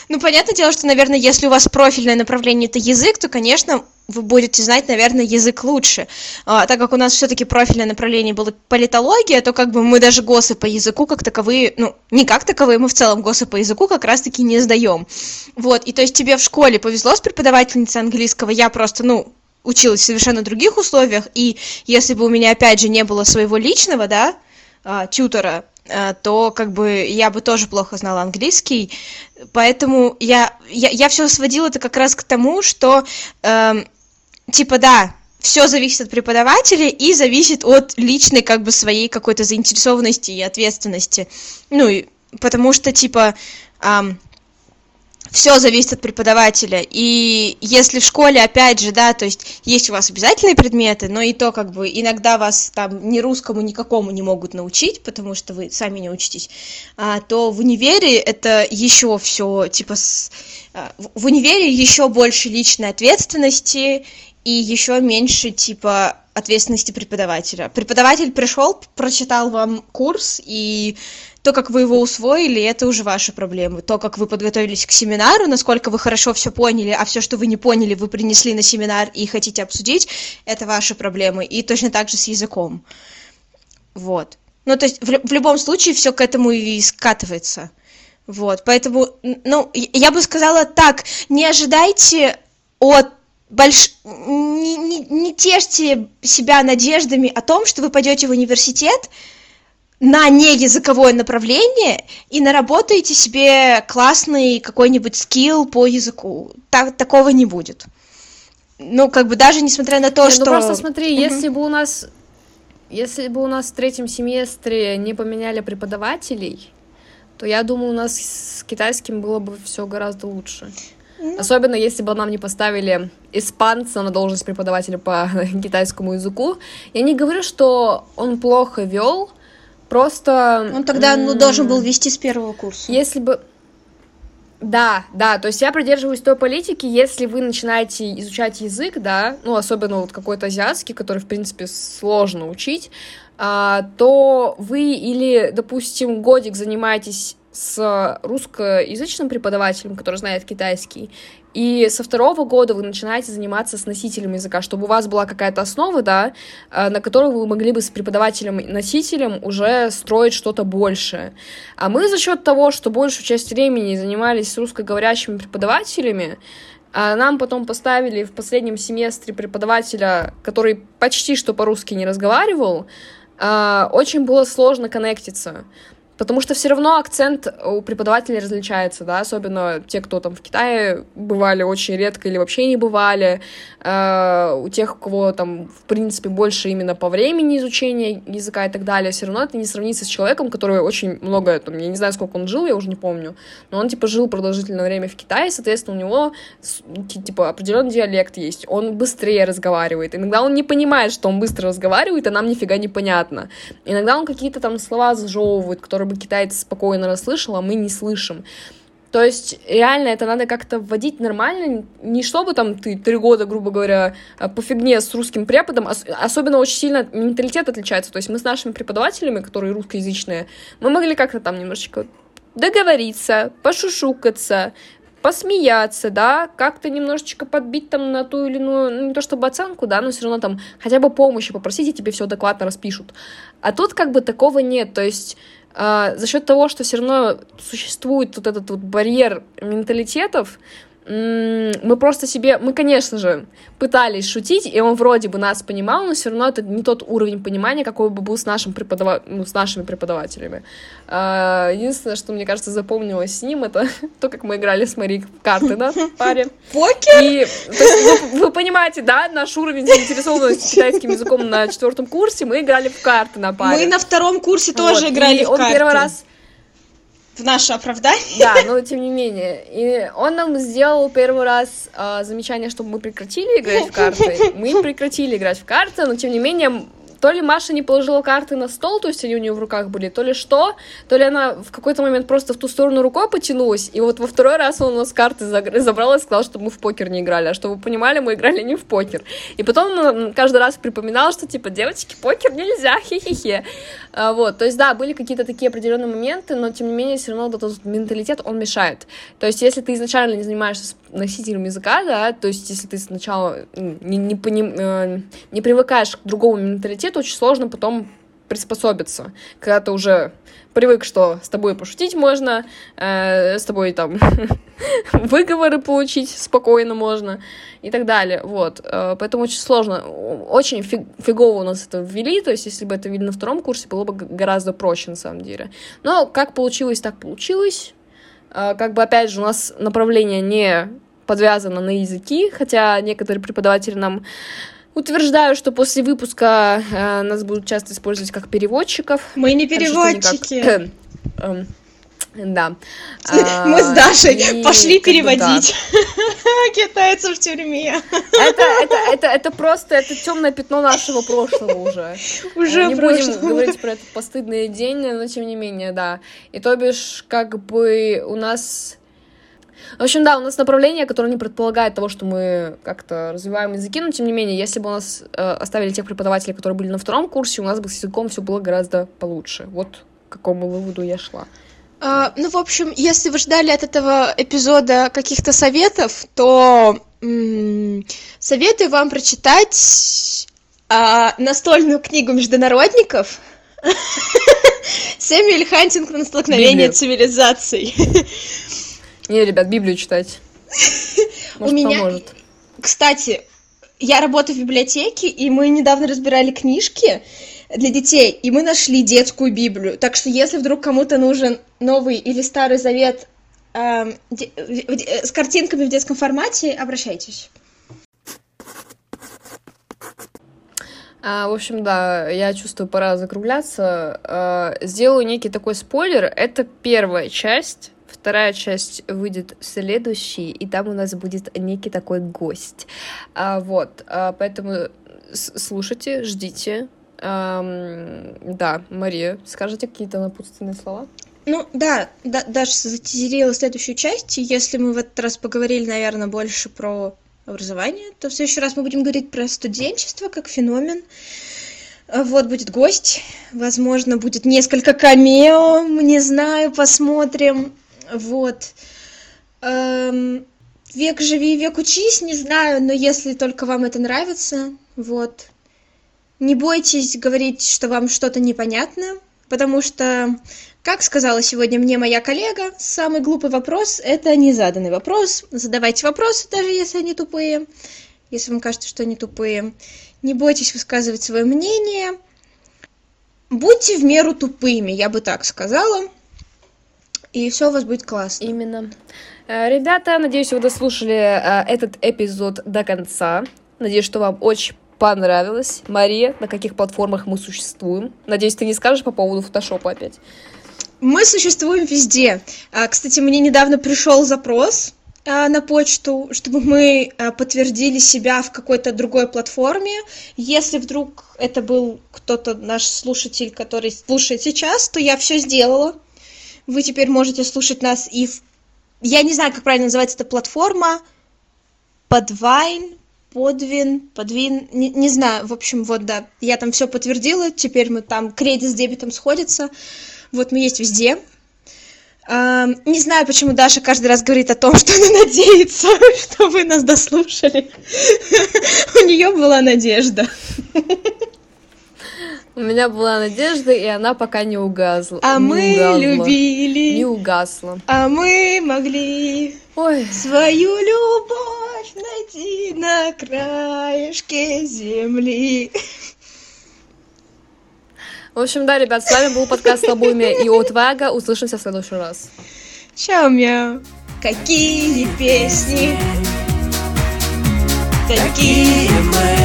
Ну, понятное дело, что, наверное, если у вас профильное направление — это язык, то, конечно, вы будете знать, наверное, язык лучше. А, так как у нас все-таки профильное направление было политология, то как бы мы даже госы по языку как таковые, ну, не как таковые, мы в целом госы по языку как раз-таки не сдаем. Вот, и то есть тебе в школе повезло с преподавательницей английского, я просто, ну, училась в совершенно других условиях, и если бы у меня, опять же, не было своего личного, да, тьютора, то как бы я бы тоже плохо знала английский, поэтому я, я, я все сводила это как раз к тому, что э, типа да, все зависит от преподавателя и зависит от личной как бы своей какой-то заинтересованности и ответственности, ну и потому что типа э, все зависит от преподавателя, и если в школе, опять же, да, то есть есть у вас обязательные предметы, но и то, как бы, иногда вас там ни русскому, ни какому не могут научить, потому что вы сами не учитесь, а, то в универе это еще все, типа, с, а, в универе еще больше личной ответственности и еще меньше, типа, ответственности преподавателя. Преподаватель пришел, прочитал вам курс, и то, как вы его усвоили, это уже ваши проблемы. То, как вы подготовились к семинару, насколько вы хорошо все поняли, а все, что вы не поняли, вы принесли на семинар и хотите обсудить, это ваши проблемы. И точно так же с языком. Вот. Ну, то есть, в, в любом случае, все к этому и скатывается. Вот. Поэтому, ну, я бы сказала так, не ожидайте от... Больш... Не, не, не тешьте себя надеждами о том, что вы пойдете в университет на неязыковое направление и наработаете себе классный какой-нибудь скилл по языку. Так, такого не будет. Ну, как бы даже несмотря на то, не, что... Ну, просто смотри, uh-huh. если бы у нас... Если бы у нас в третьем семестре не поменяли преподавателей, то я думаю, у нас с китайским было бы все гораздо лучше. Особенно, если бы нам не поставили испанца на должность преподавателя по китайскому языку. Я не говорю, что он плохо вел, просто... Он тогда ну, должен был вести с первого курса. Если бы... Да, да, то есть я придерживаюсь той политики, если вы начинаете изучать язык, да, ну, особенно вот какой-то азиатский, который, в принципе, сложно учить, а, то вы или, допустим, годик занимаетесь с русскоязычным преподавателем, который знает китайский, и со второго года вы начинаете заниматься с носителем языка, чтобы у вас была какая-то основа, да, на которую вы могли бы с преподавателем-носителем уже строить что-то большее. А мы за счет того, что большую часть времени занимались русскоговорящими преподавателями, а нам потом поставили в последнем семестре преподавателя, который почти что по-русски не разговаривал, очень было сложно коннектиться. Потому что все равно акцент у преподавателей различается, да, особенно те, кто там в Китае бывали очень редко или вообще не бывали, э, у тех, у кого там, в принципе, больше именно по времени изучения языка и так далее, все равно это не сравнится с человеком, который очень много, там, я не знаю, сколько он жил, я уже не помню, но он, типа, жил продолжительное время в Китае, соответственно, у него, типа, определенный диалект есть, он быстрее разговаривает, иногда он не понимает, что он быстро разговаривает, а нам нифига не понятно, иногда он какие-то там слова сжевывает, которые бы китайцы спокойно расслышал, а мы не слышим. То есть реально это надо как-то вводить нормально, не чтобы там ты три года, грубо говоря, по фигне с русским преподом, особенно очень сильно менталитет отличается. То есть мы с нашими преподавателями, которые русскоязычные, мы могли как-то там немножечко договориться, пошушукаться, посмеяться, да, как-то немножечко подбить там на ту или иную, ну, не то чтобы оценку, да, но все равно там хотя бы помощи попросить, и тебе все адекватно распишут. А тут как бы такого нет, то есть... За счет того, что все равно существует вот этот вот барьер менталитетов, мы просто себе, мы, конечно же, пытались шутить, и он вроде бы нас понимал, но все равно это не тот уровень понимания, какой бы был с, нашим преподава... ну, с нашими преподавателями. Единственное, что, мне кажется, запомнилось с ним, это то, как мы играли с Мари в карты, да, в паре. Покер! И, то есть, вы, вы понимаете, да, наш уровень заинтересованности китайским языком на четвертом курсе, мы играли в карты на паре. Мы на втором курсе тоже вот, играли в он карты. Он первый раз... В наше оправдание. Да, но тем не менее. И он нам сделал первый раз э, замечание, чтобы мы прекратили играть в карты. Мы прекратили играть в карты, но тем не менее, то ли Маша не положила карты на стол, то есть они у нее в руках были, то ли что, то ли она в какой-то момент просто в ту сторону рукой потянулась, и вот во второй раз он у нас карты забрал и сказал, что мы в покер не играли, а чтобы вы понимали, мы играли не в покер. И потом он каждый раз припоминал, что типа, девочки, покер нельзя, хе-хе-хе. Вот, то есть, да, были какие-то такие определенные моменты, но, тем не менее, все равно этот менталитет, он мешает. То есть, если ты изначально не занимаешься с носителем языка, да, то есть, если ты сначала не, не, поним... не привыкаешь к другому менталитету, очень сложно потом приспособиться, когда ты уже привык, что с тобой пошутить можно, э, с тобой там выговоры получить спокойно можно и так далее, вот, э, поэтому очень сложно, очень фиг, фигово у нас это ввели, то есть если бы это ввели на втором курсе, было бы гораздо проще на самом деле, но как получилось, так получилось, э, как бы опять же у нас направление не подвязано на языки, хотя некоторые преподаватели нам утверждаю, что после выпуска э, нас будут часто использовать как переводчиков. Мы не переводчики. Как... Э, э, э, да. Мы с Дашей и... пошли переводить китайцев в тюрьме. Это, это, это, это просто это темное пятно нашего прошлого уже. Уже не будем говорить про этот постыдный день, но тем не менее, да. И то бишь, как бы у нас... В общем, да, у нас направление, которое не предполагает того, что мы как-то развиваем языки, но, тем не менее, если бы у нас э, оставили тех преподавателей, которые были на втором курсе, у нас бы с языком все было гораздо получше. Вот к какому выводу я шла. А, ну, в общем, если вы ждали от этого эпизода каких-то советов, то м-м, советую вам прочитать а, настольную книгу международников «Сэмюэль Хантингтон. Столкновение цивилизаций». Не, ребят, Библию читать. Может, у меня... поможет. Кстати, я работаю в библиотеке, и мы недавно разбирали книжки для детей, и мы нашли детскую Библию. Так что, если вдруг кому-то нужен Новый или Старый Завет э, де... с картинками в детском формате, обращайтесь. А, в общем, да, я чувствую, пора закругляться. А, сделаю некий такой спойлер. Это первая часть... Вторая часть выйдет следующей, и там у нас будет некий такой гость. А, вот, а, поэтому слушайте, ждите. А, да, Мария, скажите какие-то напутственные слова? Ну, да, да, Даша затизерила следующую часть. Если мы в этот раз поговорили, наверное, больше про образование, то в следующий раз мы будем говорить про студенчество как феномен. Вот будет гость, возможно, будет несколько камео, не знаю, посмотрим. Вот. Эм, век живи, век учись, не знаю, но если только вам это нравится, вот. Не бойтесь говорить, что вам что-то непонятно, потому что, как сказала сегодня мне моя коллега, самый глупый вопрос – это незаданный вопрос. Задавайте вопросы, даже если они тупые, если вам кажется, что они тупые. Не бойтесь высказывать свое мнение. Будьте в меру тупыми, я бы так сказала. И все у вас будет классно. Именно. Ребята, надеюсь, вы дослушали этот эпизод до конца. Надеюсь, что вам очень понравилось. Мария, на каких платформах мы существуем? Надеюсь, ты не скажешь по поводу фотошопа опять. Мы существуем везде. Кстати, мне недавно пришел запрос на почту, чтобы мы подтвердили себя в какой-то другой платформе. Если вдруг это был кто-то наш слушатель, который слушает сейчас, то я все сделала. Вы теперь можете слушать нас и в... Я не знаю, как правильно называется эта платформа. Подвайн, подвин, подвин... Не, не знаю, в общем, вот, да. Я там все подтвердила, теперь мы там кредит с дебетом сходится. Вот мы есть везде. Uh, не знаю, почему Даша каждый раз говорит о том, что она надеется, что вы нас дослушали. У нее была надежда. У меня была надежда, и она пока не угасла. А мы любили. Не угасла. А мы могли свою любовь найти на краешке земли. В общем, да, ребят, с вами был подкаст «Слабоумие и отвага». Услышимся в следующий раз. Чао-мяу. Какие песни, такие мы.